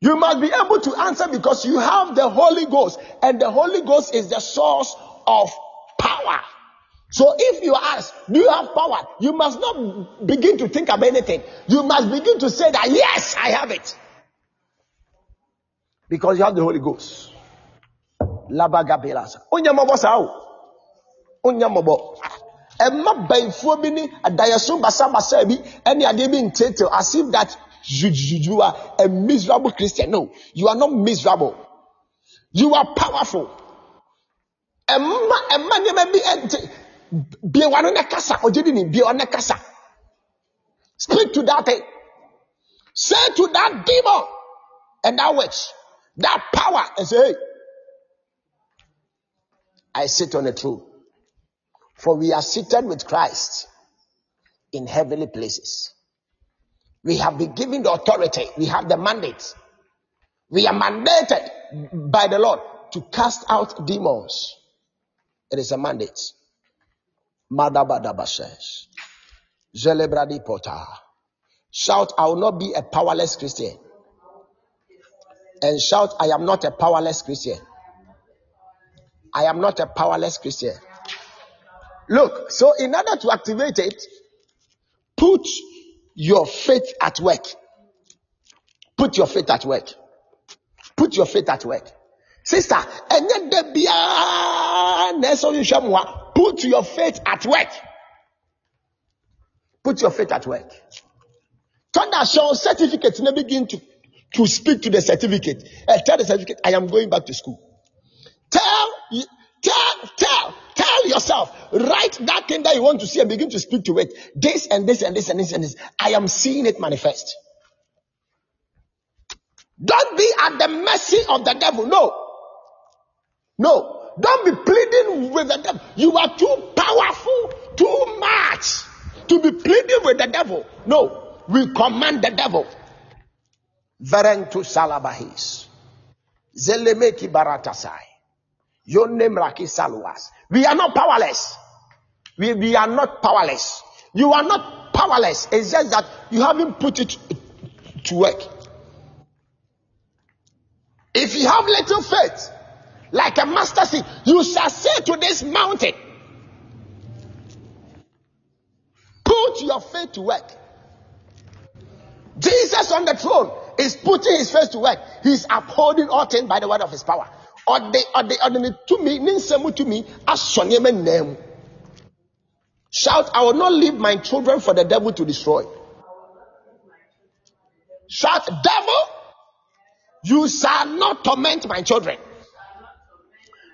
You might be able to answer because you have the Holy Ghost, and the Holy Ghost is the source of power. So if you ask, do you have power? You must not begin to think of anything. You must begin to say that, yes, I have it. Because you have the Holy Ghost. Labagabelas. Onyamabo sao. Onyamabo. Emma benfobini adayasun basa basa bi any adebi ntete as if that you are a miserable Christian. No, you are not miserable. You are powerful. Emma emma nyeme bi ente be wanu na kasa ojedi ni be on kasa. Speak to that thing. Say to that demon and that witch, that power, and say, hey, I sit on the throne. For we are seated with Christ in heavenly places. We have been given the authority. We have the mandate. We are mandated by the Lord to cast out demons. It is a mandate. Madabadaba says, Zelebradi Potter. Shout, I will not be a powerless Christian. And shout, I am not a powerless Christian. I am not a powerless Christian. Look, so in order to activate it, put your faith at work. Put your faith at work. Put your faith at work. Sister, put your faith at work. Put your faith at work. Turn that show certificate and begin to speak to the certificate. Tell the certificate, I am going back to school. Tell yourself, write that thing that you want to see and begin to speak to it. This and this and this and this and this. I am seeing it manifest. Don't be at the mercy of the devil. No. No. Don't be pleading with the devil. You are too powerful, too much to be pleading with the devil. No. We command the devil. Verentu salabahis. Zelemeki baratasai. Your name Raki Saluas. We are not powerless. We are not powerless. You are not powerless. It's just that you haven't put it to work. If you have little faith, like a master seed, you shall say to this mountain, put your faith to work. Jesus on the throne is putting his faith to work. He's upholding all things by the word of his power. Shout, I will not leave my children for the devil to destroy. Shout, devil, you shall not torment my children.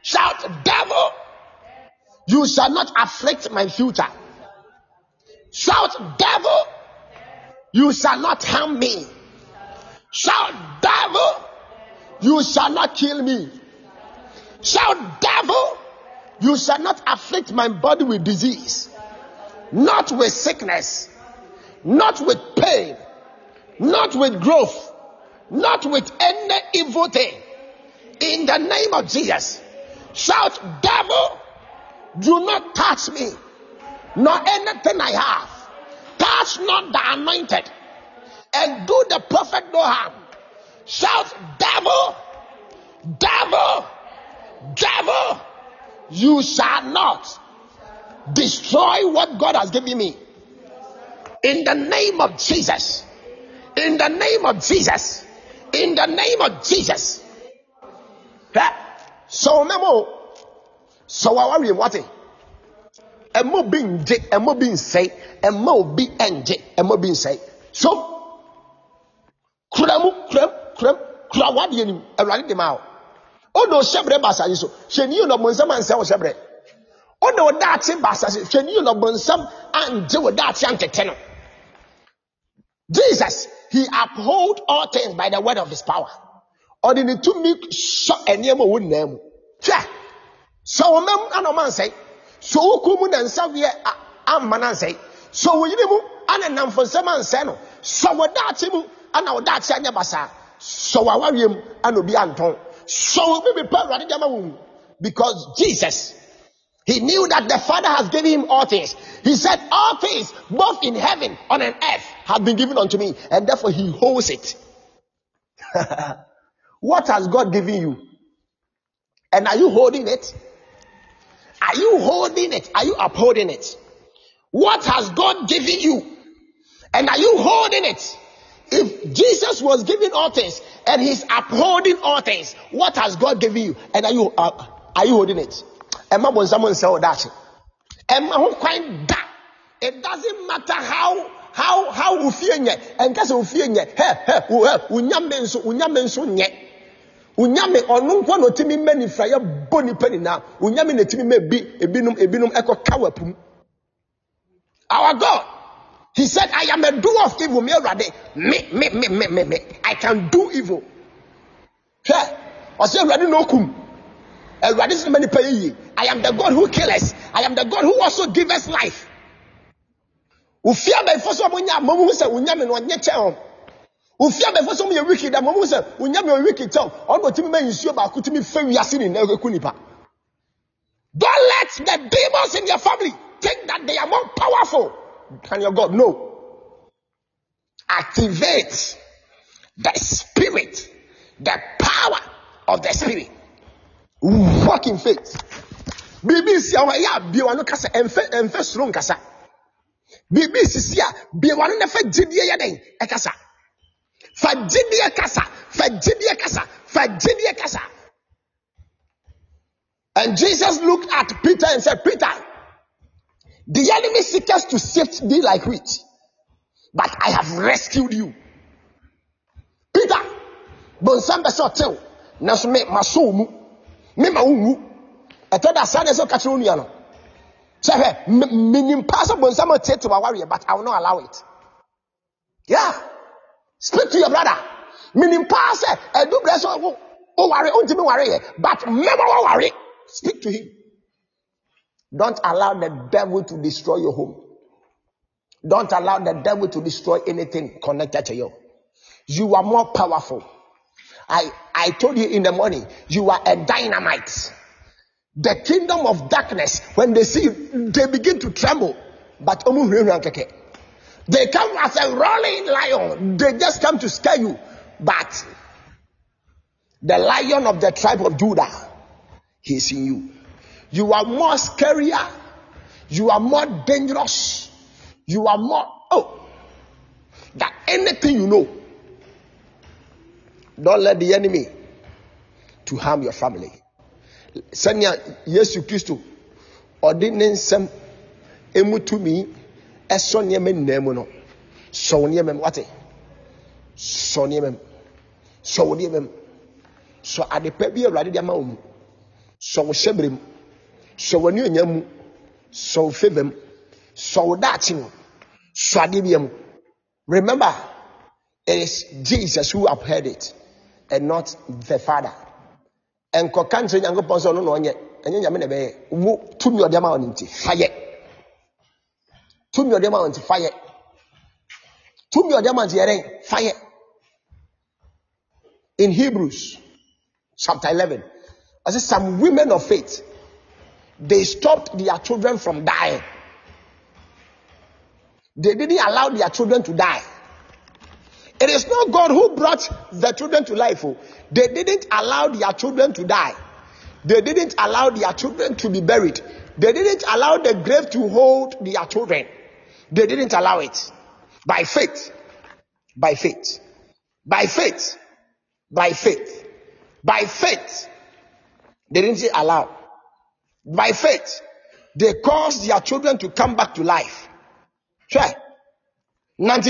Shout, devil, you shall not afflict my future. Shout, devil, you shall not harm me. Shout, devil, you shall not kill me. Shout, devil, you shall not afflict my body with disease, not with sickness, not with pain, not with growth, not with any evil thing. In the name of Jesus, shout, devil, do not touch me, nor anything I have. Touch not the anointed, and do the prophet no harm. Shout, devil, devil, devil, you shall not destroy what God has given me. In the name of Jesus. In the name of Jesus. In the name of Jesus. So memo. So I worry what it. Emo being dick, emo being say, emo be and emo being say. So kramu kram kram krawadi enim erani dem out. Ono shebre basasi so. Sheni ono bonsam anse o shebre. Ono daati basasi. Sheni ono bonsam anje o daati antete no. Jesus, he upholds all things by the word of his power. Odini to make so enemo wo nemu. Twa. So mem anoman say. So okumu na nsawe amana say. So woyimu ananam fonsam anse no. So wadaati mu ana wadaati anya basa. So wawawiem anobi anton. So we be proud because Jesus, he knew that the Father has given him all things. He said, all things, both in heaven and on earth, have been given unto me, and therefore he holds it. What has God given you? And are you holding it? Are you holding it? Are you upholding it? What has God given you? And are you holding it? If Jesus was giving all things and he's upholding all things, what has God given you? And are you holding it? Emma won someone sell that. Emma who kind that. It doesn't matter how we fear yet. And guess who fear yet? Unyamensu yet. Unyame or no one or Timmy many fry bony penny now. Unyame the Timmy may be a binum echo cowapum. Our God. He said, I am a doer of evil. Me. I can do evil. I am the God who kills us. I am the God who also gives us life. Don't let the demons in your family think that they are more powerful. Can your God know? Activate the spirit, the power of the spirit. Walk in faith. BBC awaya biwanu kasa enfe strong kasa. BBC sia biwanu nefe jidie yeden ekasa. Fa jidie kasa. And Jesus looked at Peter and said, Peter, the enemy seeks to sift thee like wheat, but I have rescued you. Peter, Bonsamba so tell, Nasme Masumu, Mimaumu, I told that son is a Catalonian. So, meaning Pastor Bonsamba take to my warrior, but I will not allow it. Yeah, speak to your brother. Meaning Pastor, I do bless all worry, only me worry, but never worry. Speak to him. Don't allow the devil to destroy your home. Don't allow the devil to destroy anything connected to you. You are more powerful. I told you in the morning, you are a dynamite. The kingdom of darkness, when they see you, they begin to tremble. But they come as a rolling lion. They just come to scare you. But the lion of the tribe of Judah, he's in you. You are more scarier. You are more dangerous. You are more, than anything you know. Don't let the enemy to harm your family. Sanya Yesu Kristo odinensem emutumi esonyeme nemu no. Sonyeme wate. Sonyeme. Sonyeme. So adepa bi Awurade de ma omu. So shebrem. So when you nyamu, so favem, so datim, so adibiam. Remember, it is Jesus who upheld it, and not the Father. And country yango ponso no onye, enye nyame na be, wo tumi odema on nti fire. Tumi odema on nti fire. Tumi odema nti eren fire. In Hebrews chapter 11, I said some women of faith, they stopped their children from dying. They didn't allow their children to die. It is not God who brought the children to life. They didn't allow their children to die. They didn't allow their children to be buried. They didn't allow the grave to hold their children. They didn't allow it. By faith. By faith. By faith. By faith. By faith. They didn't allow. By faith, they caused their children to come back to life. Try. Thank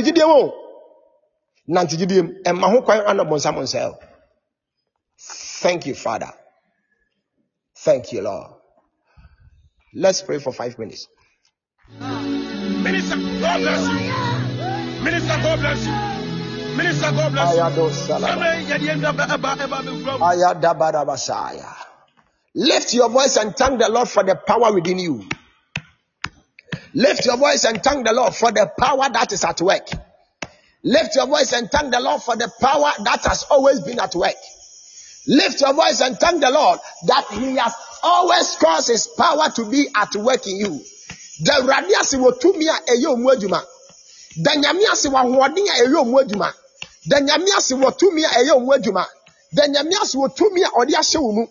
you, Father. Thank you, Lord. Let's pray for 5 minutes. Minister, God bless you. Minister, God bless you. Minister, God bless you. Lift your voice and thank the Lord for the power within you. Lift your voice and thank the Lord for the power that is at work. Lift your voice and thank the Lord for the power that has always been at work. Lift your voice and thank the Lord that He has always caused His power to be at work in you. The radiasi wotumia eyo mwejuma. The nyamiasi wahuania eyo mwejuma. The nyamiasi wotumia eyo mwejuma. The nyamiasi wotumia odiasi umu.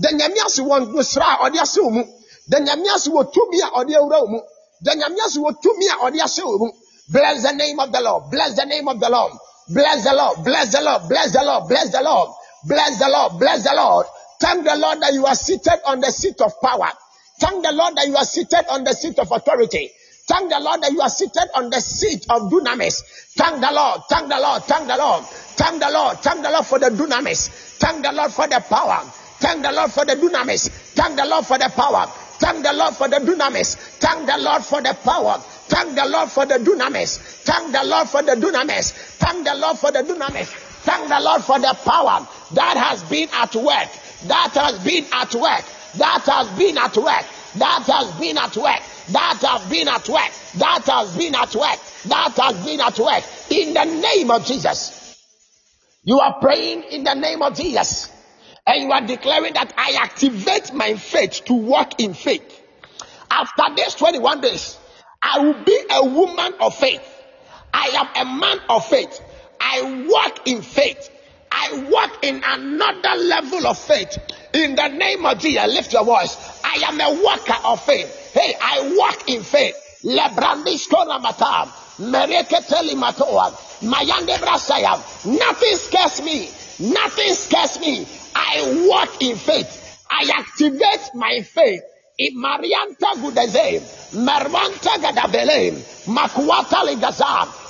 The nyamiasi wanusra odiasi umu. The nyamiasi wotumia odieura umu. The nyamiasi wotumia odiasi umu. Bless the name of the Lord. Bless the name of the Lord. Bless the Lord. Bless the Lord. Bless the Lord. Bless the Lord. Bless the Lord. Bless the Lord. Thank the Lord that you are seated on the seat of power. Thank the Lord that you are seated on the seat of authority. Thank the Lord that you are seated on the seat of dunamis. Thank the Lord. Thank the Lord. Thank the Lord. Thank the Lord. Thank the Lord for the dunamis. Thank the Lord for the power. Thank the Lord for the dunamis. Thank the Lord for the power. Thank the Lord for the dunamis. Thank the Lord for the power. Thank the Lord for the dunamis. Thank the Lord for the dunamis. Thank the Lord for the dunamis. Thank the Lord for the power that has been at work. That has been at work. That has been at work. That has been at work. That has been at work. That has been at work. That has been at work. In the name of Jesus. You are praying in the name of Jesus. And you are declaring that I activate my faith to walk in faith. After these 21 days, I will be a woman of faith. I am a man of faith. I walk in faith. I walk in another level of faith. In the name of Jesus, lift your voice. I am a worker of faith. Hey, I walk in faith. Nothing scares me. Nothing scares me. I walk in faith. I activate my faith.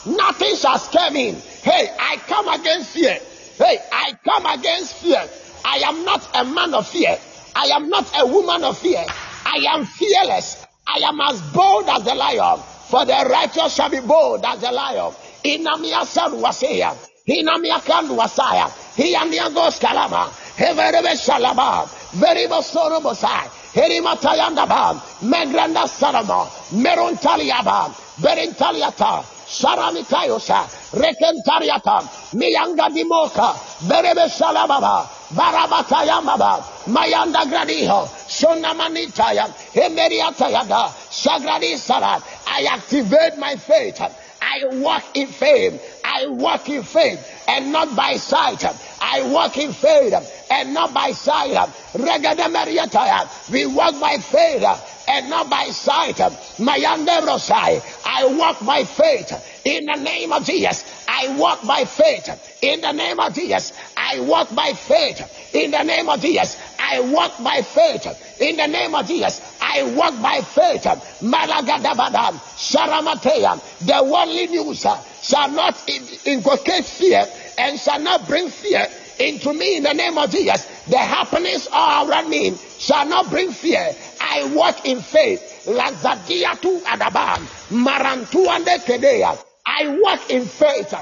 Nothing shall scare me. Hey, I come against fear. Hey, I come against fear. I am not a man of fear. I am not a woman of fear. I am fearless. I am as bold as the lion. For the righteous shall be bold as the lion. Inamiasan wasaya. Inamiakan wasaya. Hianiagos kalama. Heverebe shalaba. Veribosoro bosai. Herimatayandabam. Megranda sarama. Merontaliabam. Berintaliata. Saramitayosa, Rekentariata, Miyanga Dimoka, Berebe Salababa, Barabatayamaba, Mayanda Gradiho, Sonamanitaya, Hemeriatayada, Sagradi Sarat. I activate my faith. I walk in faith. I walk in faith and not by sight. I walk in faith and not by sight. Regada Mariataya, we walk by faith and not by sight. Mayande Rosai, I walk by faith in the name of Jesus. I walk by faith in the name of Jesus. I walk by faith in the name of Jesus. I walk by faith in the name of Jesus. I walk by faith. Malagadabadam, Saramateam, the worldly news shall not inculcate fear and shall not bring fear into me in the name of Jesus. The happenings all around me shall not bring fear. I walk in faith. Lazadiatu adabam, marantuande kedea. I walk in faith.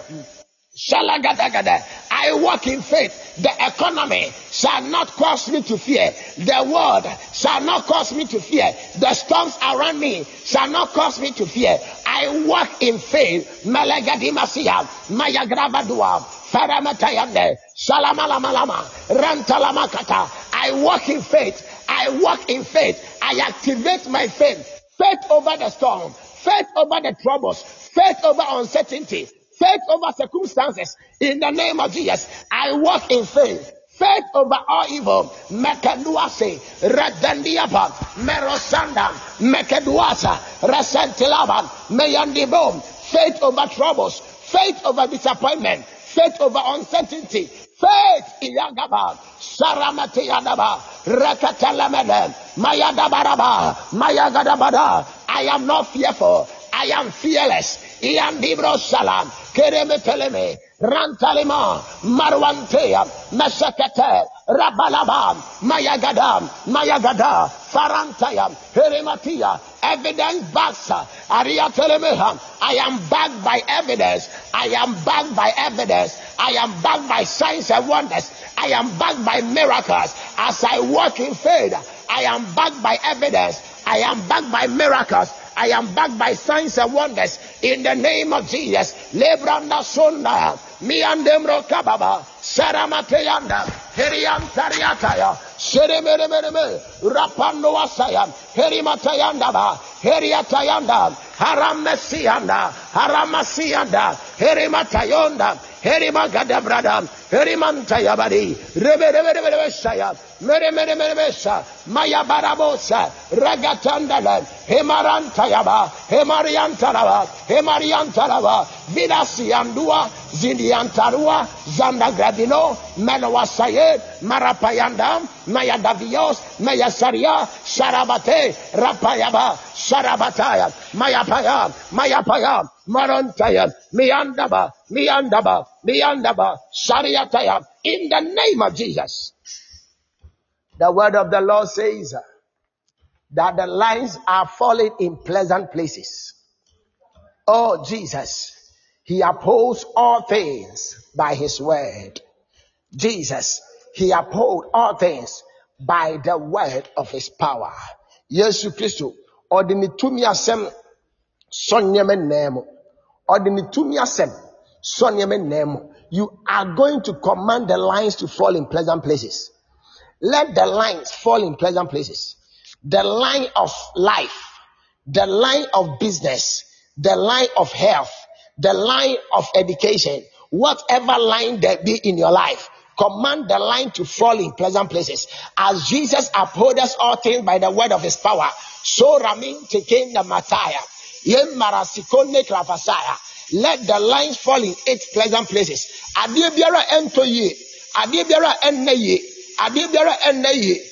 Shalagadagada. I walk in faith. The economy shall not cause me to fear. The world shall not cause me to fear. The storms around me shall not cause me to fear. I walk in faith. Malagadimasiya, mayagrabadua, faramatayande, shalamalamalama, rantalamakata. I walk in faith. I walk in faith. I activate my faith. Faith over the storm. Faith over the troubles. Faith over uncertainty. Faith over circumstances. In the name of Jesus, I walk in faith. Faith over all evil. Mekaduase, Radandiaba, Merosanda, Mekaduasa, Rasantilaba, Meyandibom. Faith over troubles. Faith over disappointment. Faith over uncertainty. Faith Iyagaba, Saramati Yadaba, Rekatalamede, Mayadabaraba, Mayagadabada. I am not fearful. I am fearless. Iandibro Salam, Kereme Teleme, Rantalima, Marwantea, Meshakete, Rabalabam, Mayagadam, Mayagada, Farantayam, Herimatia, evidence backs. Aria Telemeham, I am backed by evidence. I am backed by evidence. I am backed by signs and wonders. I am backed by miracles. As I walk in faith, I am backed by evidence. I am backed by miracles. I am backed by signs and wonders in the name of Jesus. Lebranda Sunda, me and Demro Kababa, Saramatayanda, Herian Tariataya, Seremere, Rapando Asayam, Herimatayandaba, Heriatayanda, Haramesianda, Haramasianda, Herimatayonda, Herimagadabradam, Herimantayabadi, Reverevereveresayam, Meremeremeremesa, Mayabarabosa, Ragatandalem, Hemarantayaba, Hemariantaraba, Hemariantaraba, Vidasiandua, Zindiantarua, Zandagradino, Manoasayed, Marapayandam, Mayadavios, Mayasaria, Sarabate, Rapayaba, Sarabataya, Mayapaya, Mayapaya, Marantaya, Miandaba, Miandaba, Miandaba, Sariataya, in the name of Jesus. The word of the Lord says that the lines are falling in pleasant places. Oh, Jesus, he upholds all things by his word. Jesus, he upholds all things by the word of his power. Yesu Kristo, odinitumi asem sonyemen nemo. Odinitumi asem sonyemen nemo. You are going to command the lines to fall in pleasant places. Let the lines fall in pleasant places. The line of life, the line of business, the line of health, the line of education, whatever line there be in your life, command the line to fall in pleasant places. As Jesus upholds us all things by the word of his power, so Ramin taking the Mataya, Yem Marasikone Kravasaya, let the lines fall in its pleasant places. Adibiara ento ye, adibiara enne ye. In the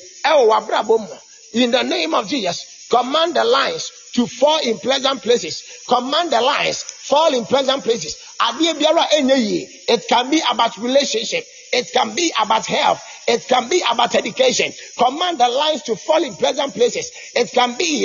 name of Jesus, command the lines to fall in pleasant places. Command the lines fall in pleasant places. It can be about relationship. It can be about health. It can be about education. Command the lines to fall in pleasant places. It can be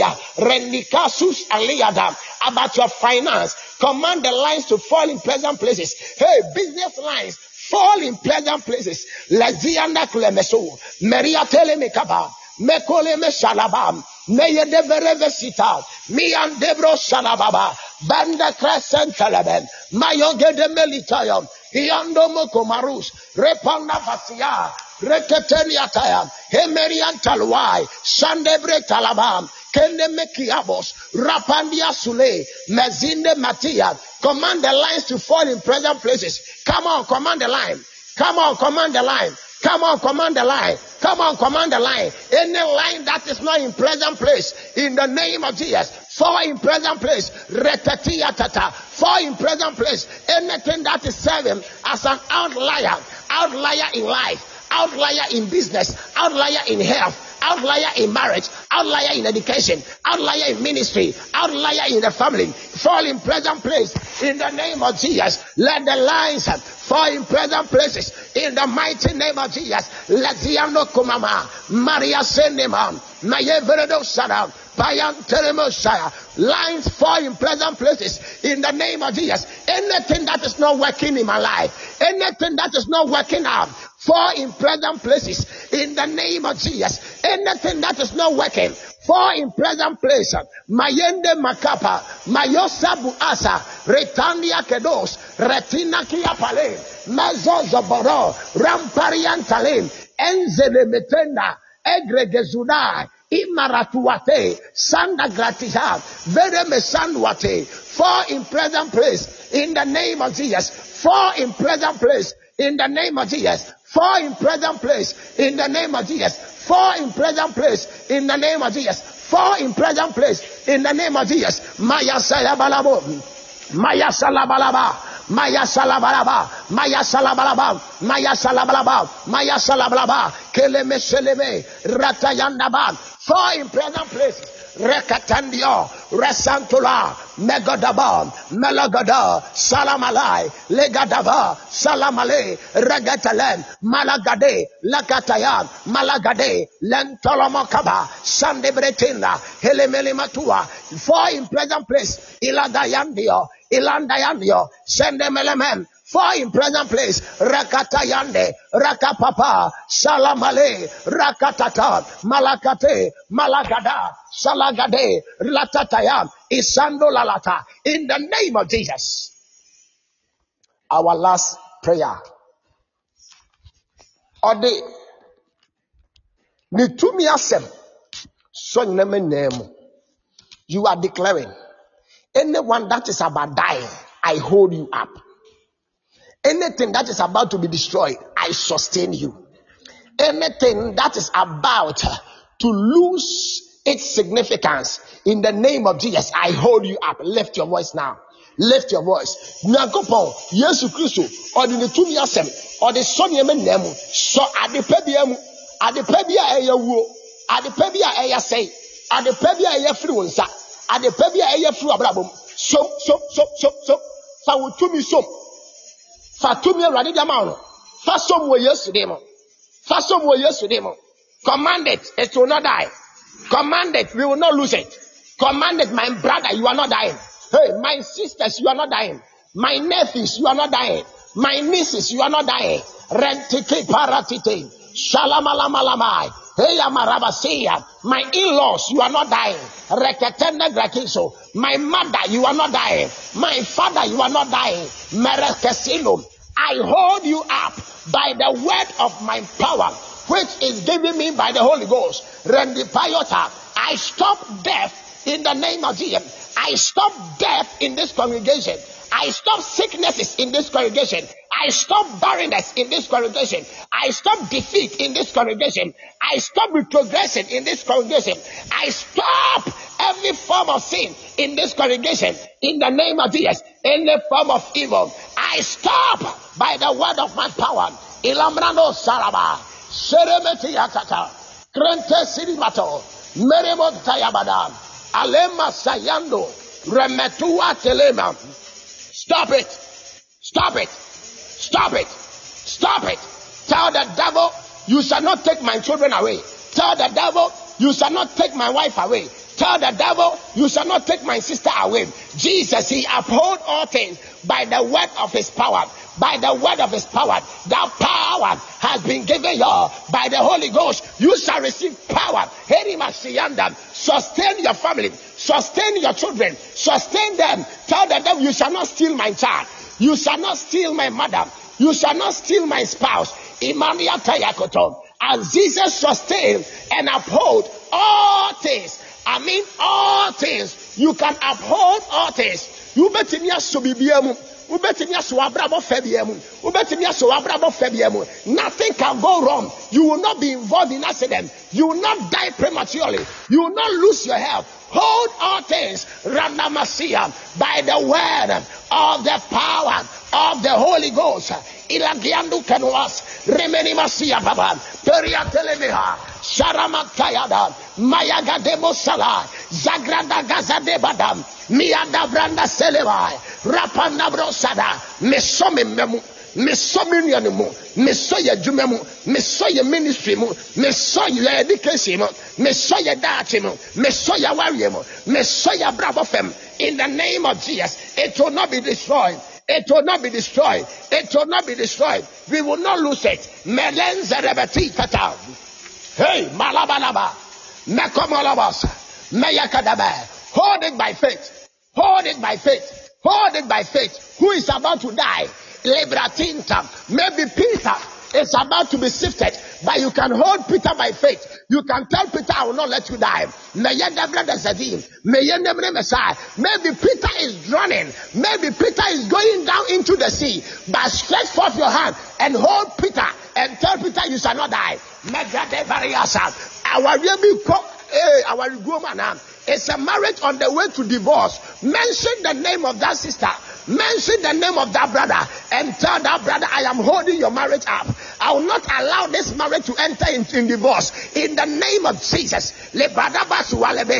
about your finance. Command the lines to fall in pleasant places. Hey, business lines, fall in pleasant places. Lazianda Klemeso, Maria Telemekaba, Mekoleme Shalabam, Meye Deverevesita, me and Debro Shalababa, Banda Crescent Talaben, Mayoge de Melitayam, Iando Mokomarus, Repanda Vasia, Reketeniatayam, Hemerian Talwai, Sandebre Talabam, Kende Mekiabos, Rapandia Sule, Mezinde Matia. Command the lines to fall in pleasant places. Come on, command the line. Come on, command the line. Come on, command the line. Come on, command the line. Any line that is not in pleasant place, in the name of Jesus, fall in pleasant place. Fall in pleasant place. Anything that is serving as an outlier, outlier in life, outlier in business, outlier in health, outlier in marriage, outlier in education, outlier in ministry, outlier in the family, fall in pleasant place in the name of Jesus. Let the lines fall in pleasant places in the mighty name of Jesus. Let Ziano Kumama, Maria Sendeman, Mayeveredo Sadam, Bayan Teremosaya, lines fall in pleasant places in the name of Jesus. Anything that is not working in my life, anything that is not working out, fall in pleasant places in the name of Jesus. Anything that is not working, fall in pleasant places. Mayende Makapa, Mayosabu Asa, Retania Kedos, Retina Kiapale, Mazozoboro, Rampariantale, Enzele Metenda, Egregezuna, Imaratuate, Sanda Gratiha, Vereme Sanduate, fall in pleasant place in the name of Jesus. Fall in pleasant place in the name of Jesus. Fall in pleasant place in the name of Jesus. Fall in pleasant place in the name of Jesus. Fall in pleasant place in the name of Jesus. Maya Salabalabo, Maya Salabalaba, Maya Salabalaba, Maya Salabalaba, Maya Salabalaba, Maya Salabalaba, Keleme Seleme, Ratayandaba. Fall in pleasant places. Rekatandio, Resantula, Megodaba, Melagada, Salamalai, Legadava, Salamale, Regatalem, Malagade, Lakatayan, Malagade, Lentolomokaba, Sandebretina, Helemelimatua, for in present place, Iladayandio, Ilandayandio, Sendemelemem. For in present place, Rakatayande, Rakapapa, Salamale, Rakatata, Malakate, Malagada, Salagade, Latatayam, Isando Lalata. In the name of Jesus. Our last prayer. Ode Nitumiasem Sonnemenemu. You are declaring, anyone that is about dying, I hold you up. Anything that is about to be destroyed, I sustain you. Anything that is about to lose its significance, in the name of Jesus, I hold you up. Lift your voice now. Lift your voice. Nyankopon, Yesu Kristo, odi netumi asem, odi so nemu, so adepa bia mu, adepa bia eya wuo, adepa bia eya sei, adepa bia eya firi wonsa, adepa bia eya firi abrabom. So fa wotumi so. Fatumi already amount. Fasom we yesterday mo. Fasom we yesterday mo. Command it, it will not die. Command it, we will not lose it. Command it, my brother, you are not dying. Hey, my sisters, you are not dying. My nephews, you are not dying. My nieces, you are not dying. Rentike paratite. Shalamalamalama. Hey, Amarabasia. My in-laws, you are not dying. Reketene grakiso. My mother, you are not dying. My father, you are not dying. Merekesilo. I hold you up by the word of my power, which is given me by the Holy Ghost. Rendipayota. I stop death in the name of Jesus. I stop death in this congregation. I stop sicknesses in this congregation. I stop barrenness in this congregation. I stop defeat in this congregation. I stop retrogression in this congregation. I stop every form of sin in this congregation. In the name of Jesus, any form of evil, I stop by the word of my power. Ilamrano Saraba, Seremeti Akata, Krente Sirimato, Meremot Tayabada, Alema Sayando, Remetua Telema. Stop it. Stop it. Stop it. Stop it. Tell the devil, you shall not take my children away. Tell the devil, you shall not take my wife away. Tell the devil, you shall not take my sister away. Jesus, he upholds all things by the word of his power. By the word of his power. That power has been given you by the Holy Ghost. You shall receive power. Sustain your family. Sustain your children. Sustain them. Tell the devil, you shall not steal my child. You shall not steal my mother. You shall not steal my spouse. Imania Tayakoton. As Jesus sustained and uphold all things. I mean all things. You can uphold all things. You bet in your subibium. You bet in your suabrabo febium. You bet in your suabrabo febium. Nothing can go wrong. You will not be involved in accident. You will not die prematurely. You will not lose your health. Hold all things, Ranamasia, by the word of the power of the Holy Ghost. Ilagiandu Kenuas, Remeni Masia Baba, Peria Telemeha, Saramatayada, Mayagademo Salah, Zagranda Gazade Badam, Miada Branda Selevai, Rapanda Brosada, Mesomimemu. Me saw me animu, me saw your jumemu, me saw your ministry mu, me saw your education mu, me saw your dachemu, me saw your warriemu, me saw your bravo fem. In the name of Jesus, it will not be destroyed. It will not be destroyed. It will not be destroyed. We will not lose it. Melenza rebeti kata. Hey, malabalaba, mekomolabas, meyakadaba. Hold it by faith. Hold it by faith. Hold it by faith. Who is about to die? Lebratinta, maybe Peter is about to be sifted, but you can hold Peter by faith. You can tell Peter, I will not let you die. Maybe Peter is drowning. Maybe Peter is going down into the sea, but stretch forth your hand and hold Peter and tell Peter, you shall not die. It's a marriage on the way to divorce. Mention the name of that sister. mention the name of that brother and tell that brother, I am holding your marriage up. I will not allow this marriage to enter in divorce in the name of Jesus. You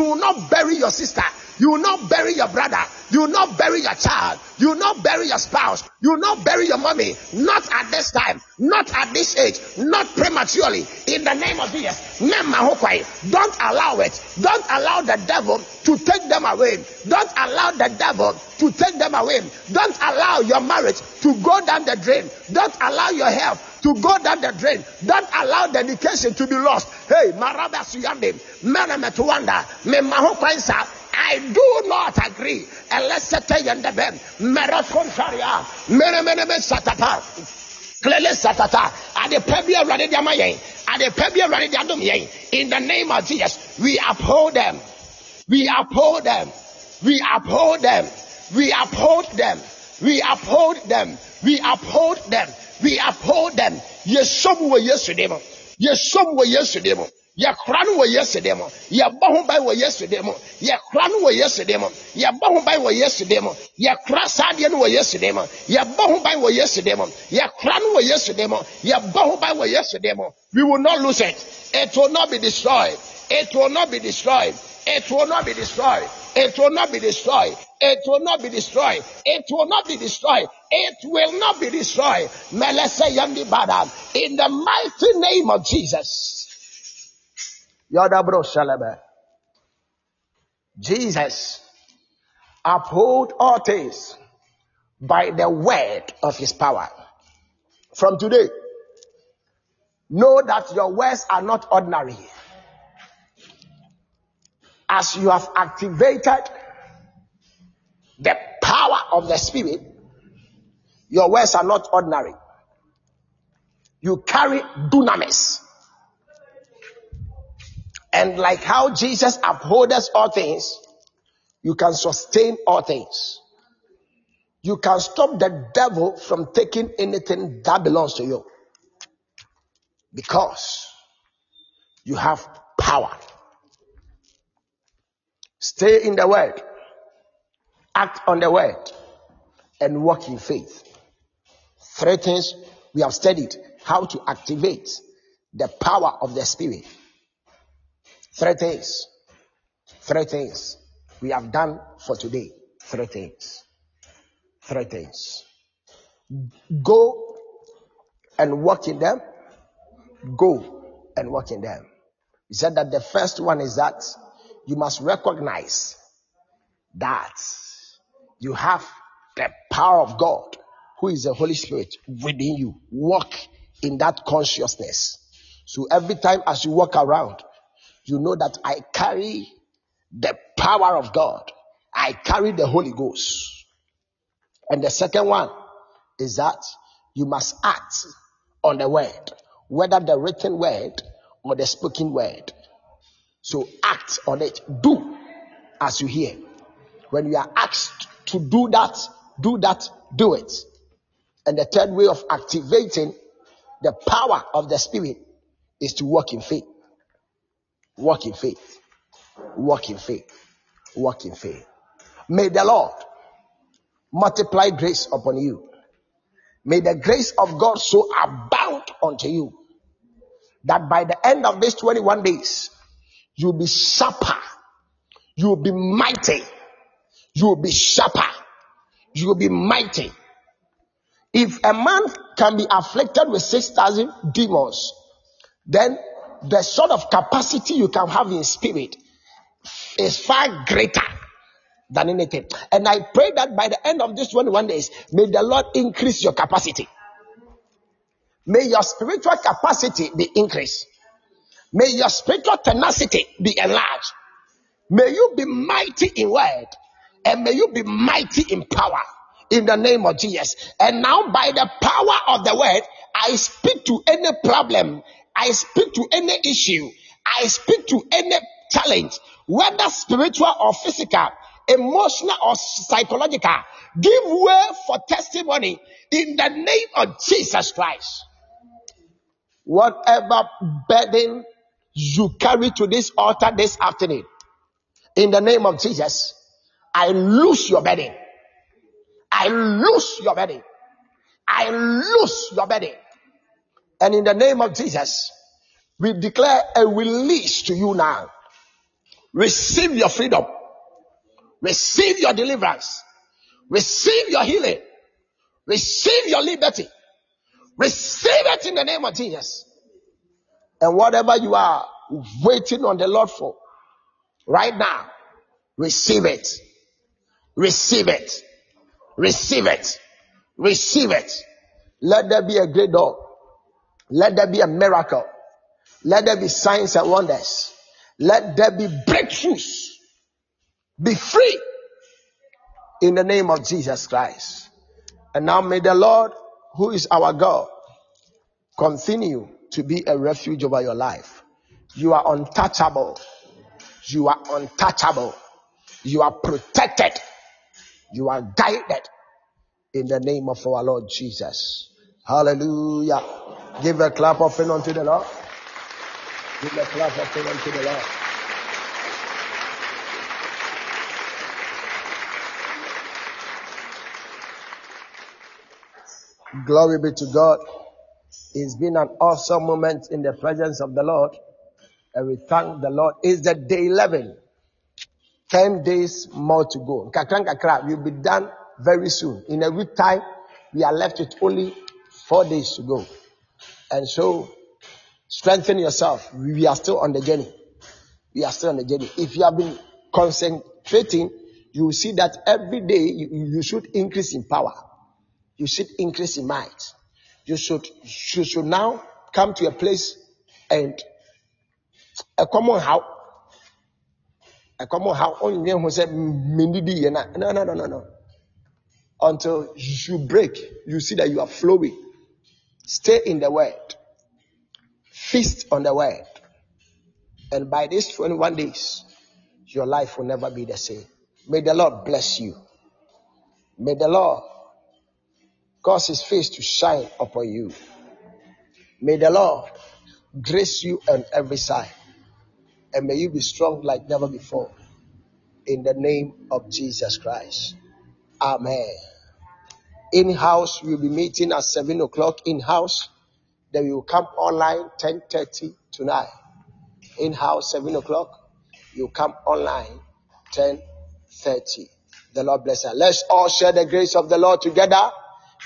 will not bury your sister. You will not bury your brother. You will not bury your child. You will not bury your spouse. You will not bury your mommy. Not at this time. Not at this age. Not prematurely. In the name of Jesus. Don't allow it. Don't allow the devil to take them away. Don't allow the devil to take them away. Don't allow your marriage to go down the drain. Don't allow your health to go down the drain. Don't allow dedication to be lost. Hey, Maraba Suyande, Menametuanda, Memaho Kwanza. I do not agree. In the name of Jesus, we uphold them. We uphold them. We uphold them. We uphold them. We uphold them. We uphold them. We uphold them. Yes, some were yesterday. Yes, some were yesterday. Your crown were yesterday, your bone by were yesterday, your crown were yesterday, your bone by were yesterday, your cross Indian were yesterday, your bone by were yesterday, your crown were yesterday, your bone by were yesterday. We will not lose it. It will not be destroyed. It will not be destroyed. It will not be destroyed. It will not be destroyed. It will not be destroyed. It will not be destroyed. It will not be destroyed. Melissa Yandi Badam, in the mighty name of Jesus. Jesus uphold all things by the word of his power. From today, know that your words are not ordinary. As you have activated the power of the Spirit, your words are not ordinary. You carry dunamis. And like how Jesus upholds all things, you can sustain all things. You can stop the devil from taking anything that belongs to you. Because you have power. Stay in the word. Act on the word. And walk in faith. 3 things we have studied. How to activate the power of the Spirit. 3 things. 3 things. We have done for today. 3 things. 3 things. Go and walk in them. Go and walk in them. He said that the first one is that you must recognize that you have the power of God, who is the Holy Spirit, within you. Walk in that consciousness. So every time as you walk around, you know that I carry the power of God. I carry the Holy Ghost. And the second one is that you must act on the word, whether the written word or the spoken word. So act on it. Do as you hear. When you are asked to do that, do it. And the third way of activating the power of the Spirit is to walk in faith. Walk in faith. Walk in faith. Walk in faith. May the Lord multiply grace upon you. May the grace of God so abound unto you that by the end of these 21 days, you'll be sharper. You'll be mighty. You'll be sharper. You'll be mighty. If a man can be afflicted with 6,000 demons, then the sort of capacity you can have in spirit is far greater than anything. And I pray that by the end of this 21 days, may the Lord increase your capacity. May your spiritual capacity be increased. May your spiritual tenacity be enlarged. May you be mighty in word, and may you be mighty in power, in the name of Jesus. And now by the power of the word, I speak to any problem, I speak to any issue, I speak to any challenge, whether spiritual or physical, emotional or psychological. Give way for testimony in the name of Jesus Christ. whatever burden you carry to this altar this afternoon, in the name of Jesus, I loose your burden. I loose your burden. I loose your burden. And in the name of Jesus, we declare a release to you now. Receive your freedom. Receive your deliverance. Receive your healing. Receive your liberty. Receive it in the name of Jesus. And whatever you are waiting on the Lord for, right now, receive it. Receive it. Receive it. Receive it. Let there be a great door. Let there be a miracle. Let there be signs and wonders. Let there be breakthroughs. Be free in the name of Jesus Christ. And now may the Lord, who is our God, continue to be a refuge over your life. You are untouchable. You are untouchable. You are protected. You are guided in the name of our Lord Jesus. Hallelujah. Give a clap of hand unto the Lord. Give a clap of hand unto the Lord. Glory be to God. It's been an awesome moment in the presence of the Lord. And we thank the Lord. It's the day 11. 10 days more to go. We'll be done very soon. In a week time, we are left with only 4 days to go. And so, strengthen yourself. We are still on the journey. We are still on the journey. If you have been concentrating, you will see that every day you should increase in power. You should increase in might. You should now come to a place and a common how only who said no. Until you break, you see that you are flowing. Stay in the word. Feast on the word. And by these 21 days, your life will never be the same. May the Lord bless you. May the Lord cause his face to shine upon you. May the Lord grace you on every side. And may you be strong like never before. In the name of Jesus Christ. Amen. In-house, we'll be meeting at 7 o'clock in-house. Then we will come online 10:30 tonight. In-house, 7 o'clock. You come online 10:30. The Lord bless us. Let's all share the grace of the Lord together.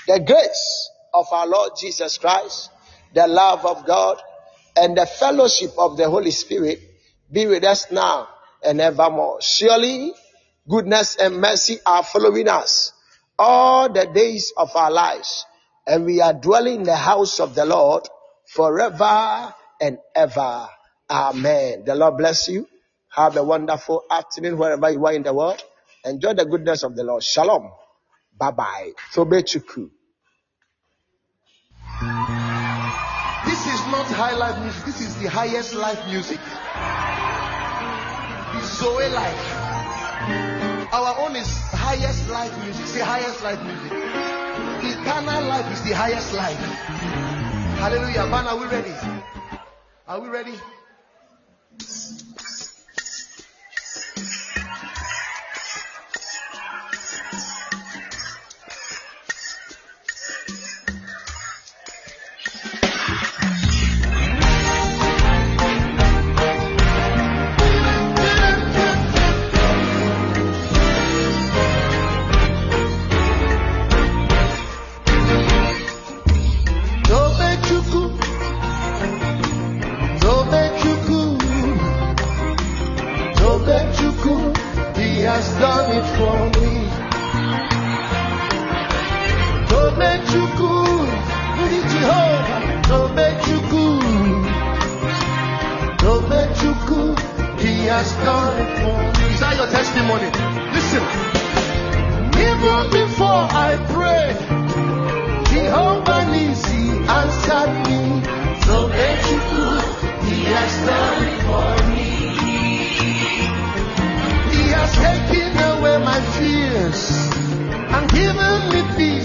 The grace of our Lord Jesus Christ, the love of God, and the fellowship of the Holy Spirit be with us now and evermore. Surely, goodness and mercy are following us all the days of our lives, and we are dwelling in the house of the Lord forever and ever. Amen. The Lord bless you. Have a wonderful afternoon wherever you are in the world. Enjoy the goodness of the Lord. Shalom. Bye-bye. Tobechuku. This is not high life music. This is the highest life music. It's Zoe life. Our own is highest life music. Say highest life music. Eternal life is the highest life. Hallelujah. Man, are we ready? Are we ready?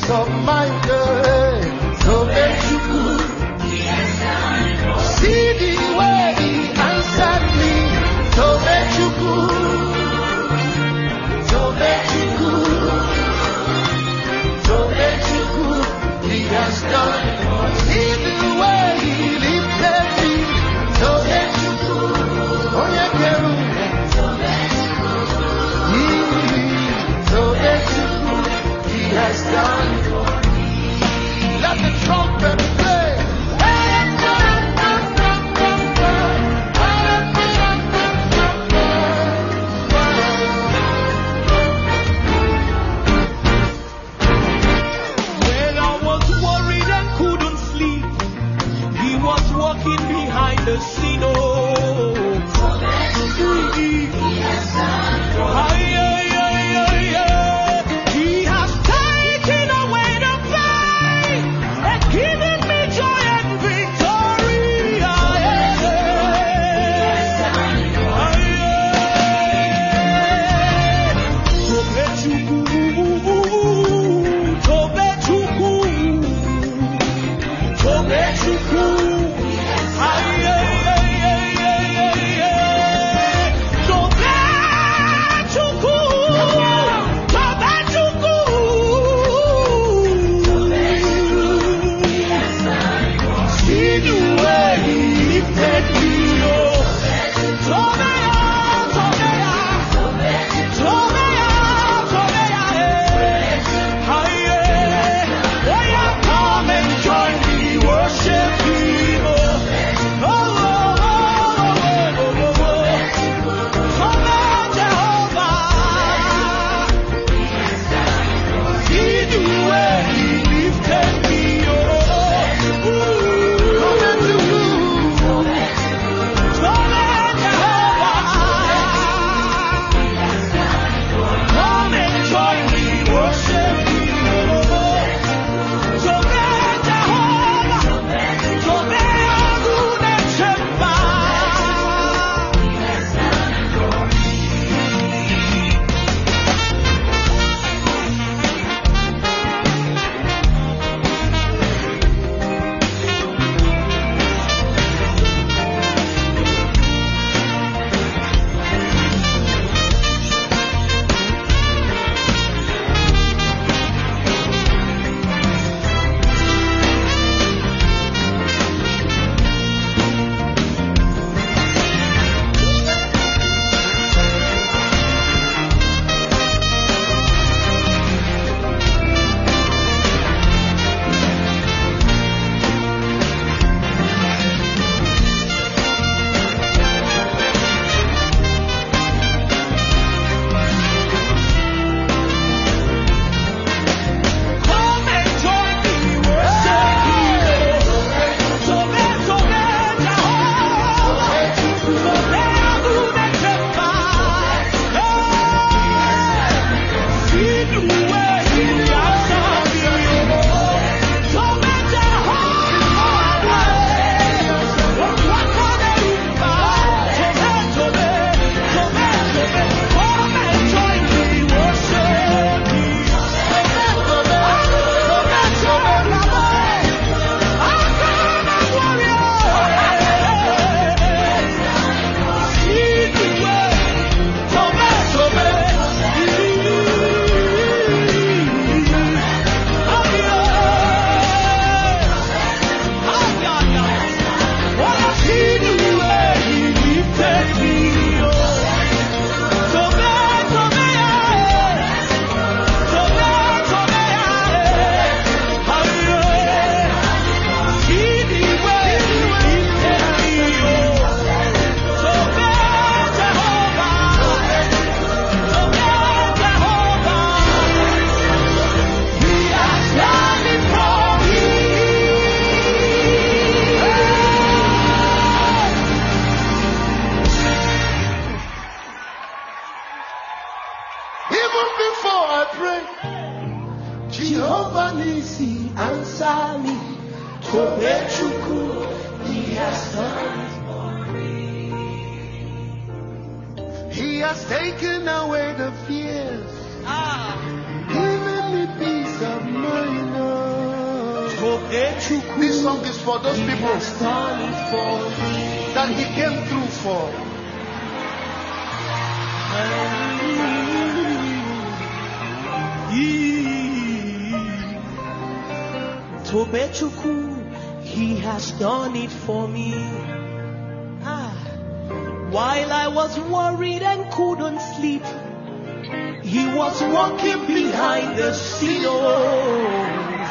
Of my good, so that you could, he has done. before I pray. Jehovah Nisi, answer me. Tobechuku, he has done it for me. He has taken away the fears, given me peace of mind. This song is for those people that he came through for. Tobechuku, he has done it for me. While I was worried and couldn't sleep, he was walking behind the cedars.